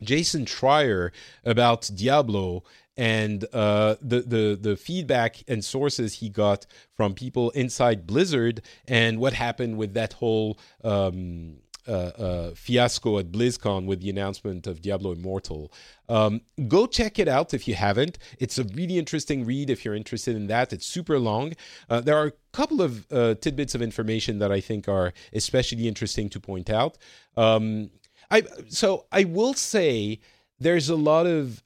Jason Schreier about Diablo and the feedback and sources he got from people inside Blizzard and what happened with that whole fiasco at BlizzCon with the announcement of Diablo Immortal. Go check it out if you haven't. It's a really interesting read if you're interested in that. It's super long. There are a couple of tidbits of information that I think are especially interesting to point out. So I will say there's a lot of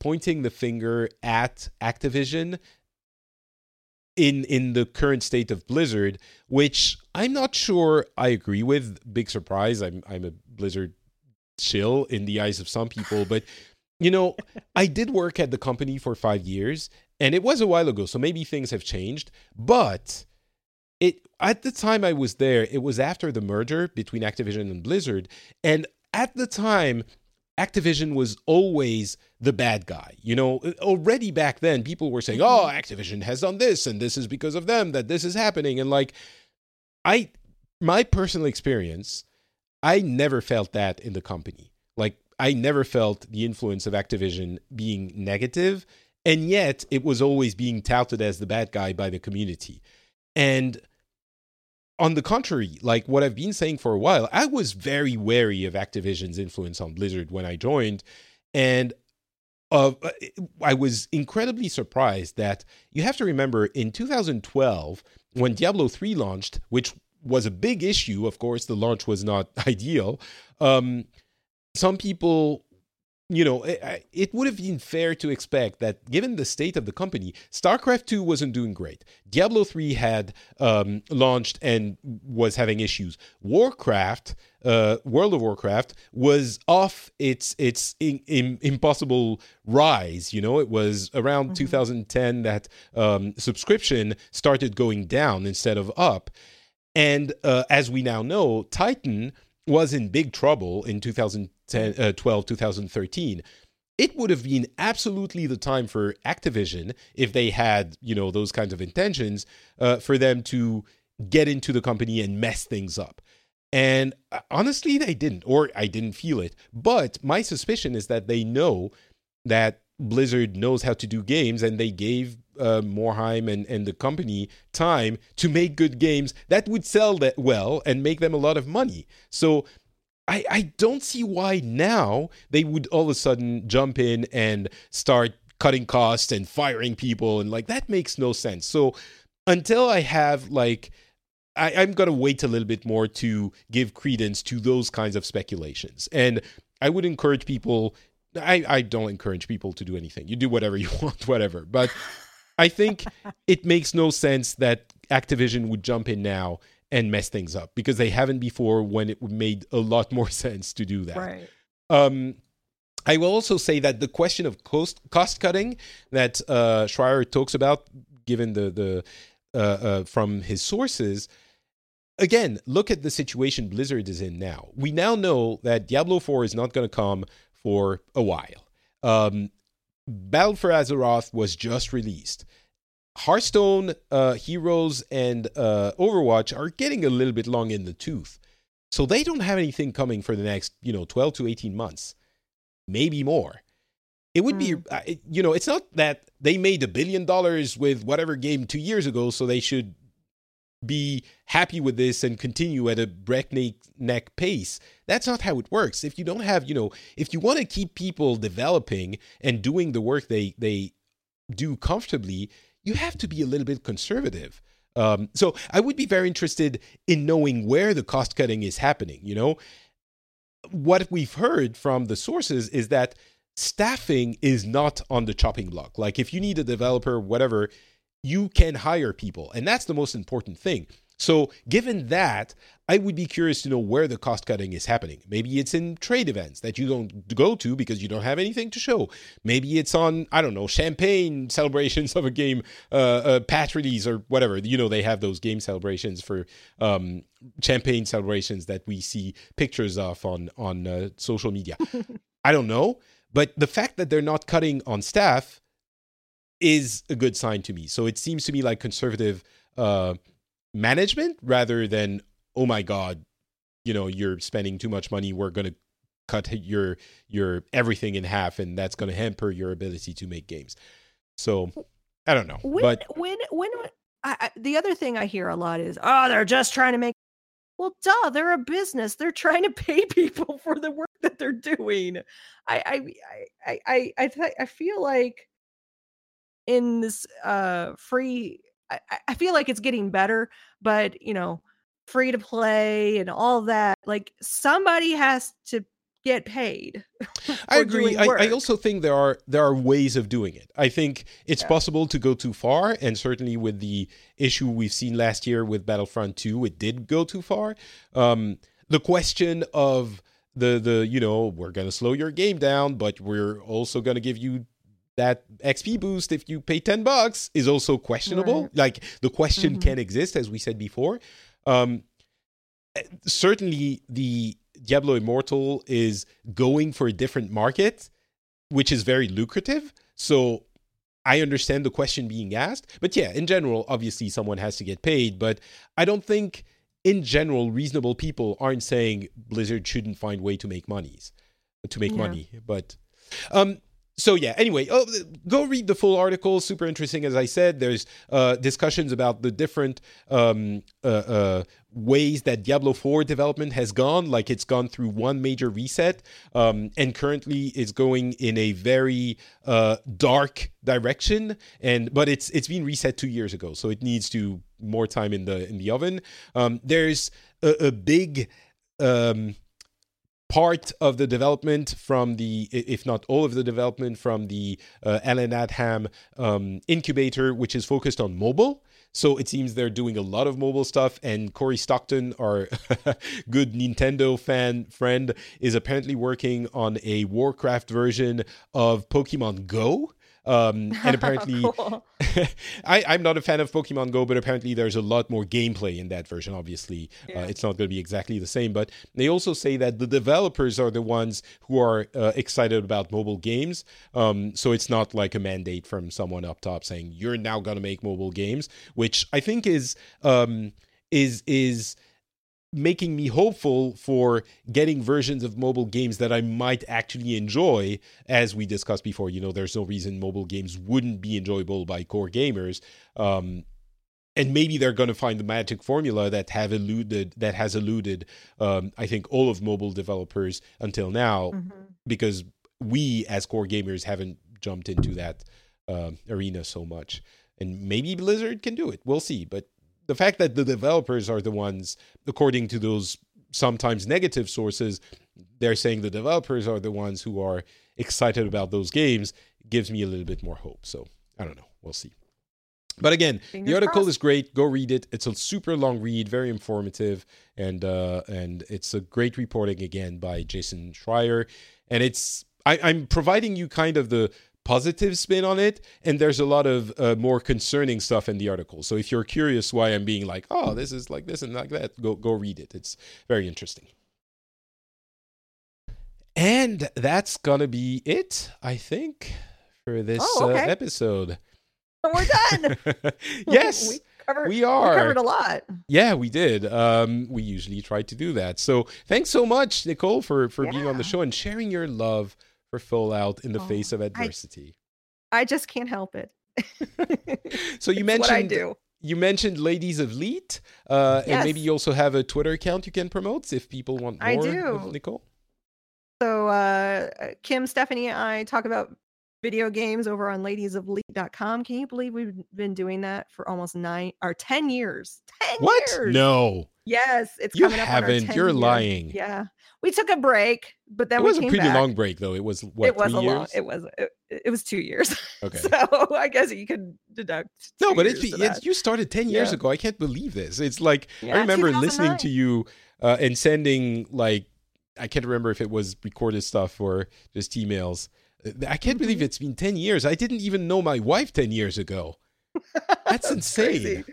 pointing the finger at Activision in the current state of Blizzard, which I'm not sure I agree with. Big surprise. I'm a Blizzard shill in the eyes of some people. But, you know, I did work at the company for 5 years, and it was a while ago, so maybe things have changed. But at the time I was there, it was after the merger between Activision and Blizzard. And at the time, Activision was always the bad guy. You know, already back then, people were saying, oh, Activision has done this, and this is because of them that this is happening. And like, my personal experience, I never felt that in the company. Like, I never felt the influence of Activision being negative, and yet it was always being touted as the bad guy by the community. And on the contrary, like what I've been saying for a while, I was very wary of Activision's influence on Blizzard when I joined. And I was incredibly surprised that, you have to remember, in 2012, when Diablo 3 launched, which was a big issue, of course, the launch was not ideal. Some people, you know, it would have been fair to expect that given the state of the company, StarCraft 2 wasn't doing great. Diablo 3 had launched and was having issues. Warcraft, World of Warcraft, was off its impossible rise. You know, it was around 2010 that subscription started going down instead of up. And as we now know, Titan was in big trouble in 2012, 2013. It would have been absolutely the time for Activision, if they had, you know, those kinds of intentions, for them to get into the company and mess things up. And honestly, they didn't, or I didn't feel it. But my suspicion is that they know that Blizzard knows how to do games, and they gave Morheim and the company time to make good games that would sell that well and make them a lot of money. So I don't see why now they would all of a sudden jump in and start cutting costs and firing people, and like, that makes no sense. So until I have like, I'm going to wait a little bit more to give credence to those kinds of speculations. And I would encourage people, I don't encourage people to do anything. You do whatever you want, whatever. But I think it makes no sense that Activision would jump in now and mess things up, because they haven't before, when it made a lot more sense to do that. Right. I will also say that the question of cost cutting that Schreier talks about, given the from his sources, again, look at the situation Blizzard is in now. We now know that Diablo 4 is not going to come for a while. Battle for Azeroth was just released. Hearthstone, Heroes, and Overwatch are getting a little bit long in the tooth. So they don't have anything coming for the next, 12 to 18 months, maybe more. It would be, it's not that they made $1 billion with whatever game 2 years ago, so they should be happy with this and continue at a breakneck pace. That's not how it works. If you don't have, if you want to keep people developing and doing the work they do comfortably, you have to be a little bit conservative. So I would be very interested in knowing where the cost cutting is happening. What we've heard from the sources is that staffing is not on the chopping block. Like, if you need a developer, whatever, you can hire people, and that's the most important thing. So given that, I would be curious to know where the cost cutting is happening. Maybe it's in trade events that you don't go to because you don't have anything to show. Maybe it's on, champagne celebrations of a game, patch release or whatever. They have those game celebrations for champagne celebrations that we see pictures of on social media. I don't know. But the fact that they're not cutting on staff is a good sign to me. So it seems to me like conservative management rather than, oh my God, you're spending too much money, we're going to cut your everything in half, and that's going to hamper your ability to make games. So I don't know. The other thing I hear a lot is, they're just trying to make. Well, duh, they're a business. They're trying to pay people for the work that they're doing. I feel like in this I feel like it's getting better, but free to play and all that, like, somebody has to get paid. I agree. I also think there are ways of doing it. I think it's possible to go too far, and certainly with the issue we've seen last year with Battlefront 2, it did go too far. The question of the we're going to slow your game down, but we're also going to give you that XP boost if you pay $10 is also questionable. Right. Like, the question can exist, as we said before. Certainly, the Diablo Immortal is going for a different market, which is very lucrative. So I understand the question being asked. But yeah, in general, obviously someone has to get paid. But I don't think, in general, reasonable people aren't saying Blizzard shouldn't find a way to make money. But so yeah, anyway, go read the full article. Super interesting, as I said. There's discussions about the different ways that Diablo 4 development has gone. Like, it's gone through one major reset, and currently it's going in a very dark direction. But it's been reset 2 years ago, so it needs to more time in the oven. There's a big part of the development from the, if not all of the development from the Alan Adham incubator, which is focused on mobile. So it seems they're doing a lot of mobile stuff. And Corey Stockton, our good Nintendo fan friend, is apparently working on a Warcraft version of Pokemon Go. And apparently, cool. I'm not a fan of Pokemon Go, but apparently there's a lot more gameplay in that version. Obviously, it's not going to be exactly the same, but they also say that the developers are the ones who are excited about mobile games. So it's not like a mandate from someone up top saying you're now going to make mobile games, which I think is making me hopeful for getting versions of mobile games that I might actually enjoy. As we discussed before, there's no reason mobile games wouldn't be enjoyable by core gamers. And maybe they're going to find the magic formula that has eluded, I think, all of mobile developers until now, because we as core gamers haven't jumped into that arena so much. And maybe Blizzard can do it. We'll see. But the fact that the developers are the ones, according to those sometimes negative sources, they're saying the developers are the ones who are excited about those games, gives me a little bit more hope. So I don't know. We'll see. But again, the article is great. Go read it. It's a super long read, very informative. And it's a great reporting, again, by Jason Schreier. And I'm providing you kind of the positive spin on it, and there's a lot of more concerning stuff in the article. So if you're curious why I'm being like, oh, this is like this and like that, go read it. It's very interesting. And that's gonna be it, I think, for this episode. We're done. Yes. We covered a lot. Yeah, we did. We usually try to do that. So thanks so much, Nicole, for being on the show and sharing your love for Fallout in the face of adversity. I just can't help it. So you mentioned Ladies of Leet, and maybe you also have a Twitter account you can promote if people want more. I do. Of Nicole. So Kim, Stephanie, and I talk about video games over on ladiesofleet.com. Can you believe we've been doing that for almost 10 years? 10 what? Years. No. Yes, it's coming up. You haven't. You're lying. Yeah. We took a break, but then we came back. It was a pretty long break, though. It was what? It was 3 years? It was 2 years. Okay. So I guess you could deduct. No, but you started 10 years ago. I can't believe this. It's like I remember listening to you and sending, like, I can't remember if it was recorded stuff or just emails. I can't believe it's been 10 years. I didn't even know my wife 10 years ago. That's insane. Crazy.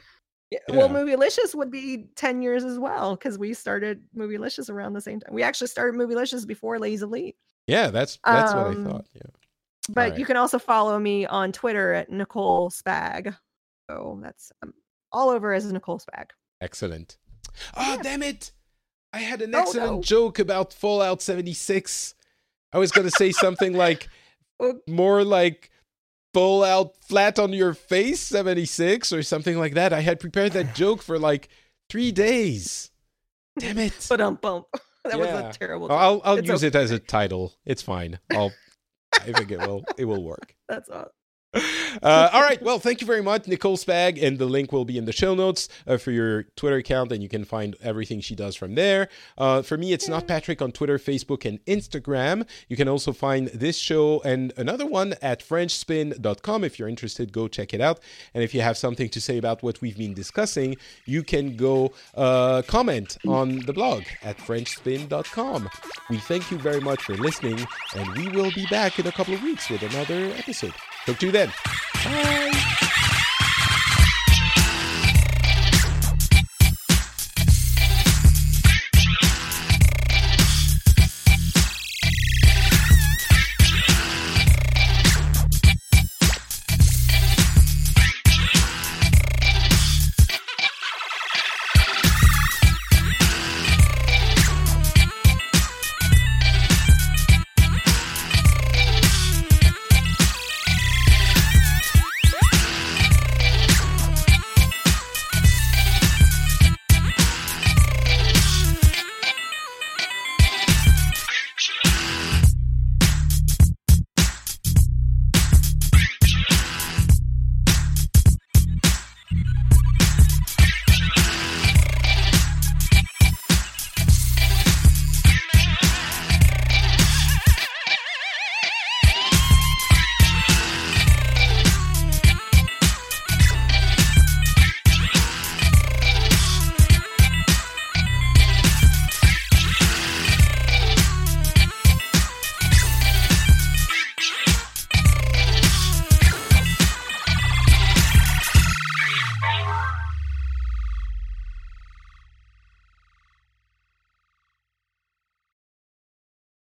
Yeah. Well, Movielicious would be 10 years as well, because we started Movielicious around the same time. We actually started Movielicious before Ladies of Leet. Yeah, that's what I thought. Yeah. But you can also follow me on Twitter at Nicole Spag. So that's all over as Nicole Spag. Excellent. Oh, damn it. I had an excellent joke about Fallout 76. I was going to say something like, more like, Fallout flat on your face 76 or something like that. I had prepared that joke for like 3 days. Damn it. But was a terrible joke. I'll use it as a title. It's fine. I think it will work. That's all. All right. Well, thank you very much, Nicole Spag, and the link will be in the show notes for your Twitter account, and you can find everything she does from there. For me, it's Not Patrick on Twitter, Facebook, and Instagram. You can also find this show and another one at FrenchSpin.com. If you're interested, go check it out. And if you have something to say about what we've been discussing, you can go comment on the blog at FrenchSpin.com. We thank you very much for listening, and we will be back in a couple of weeks with another episode. Talk to you then. Bye.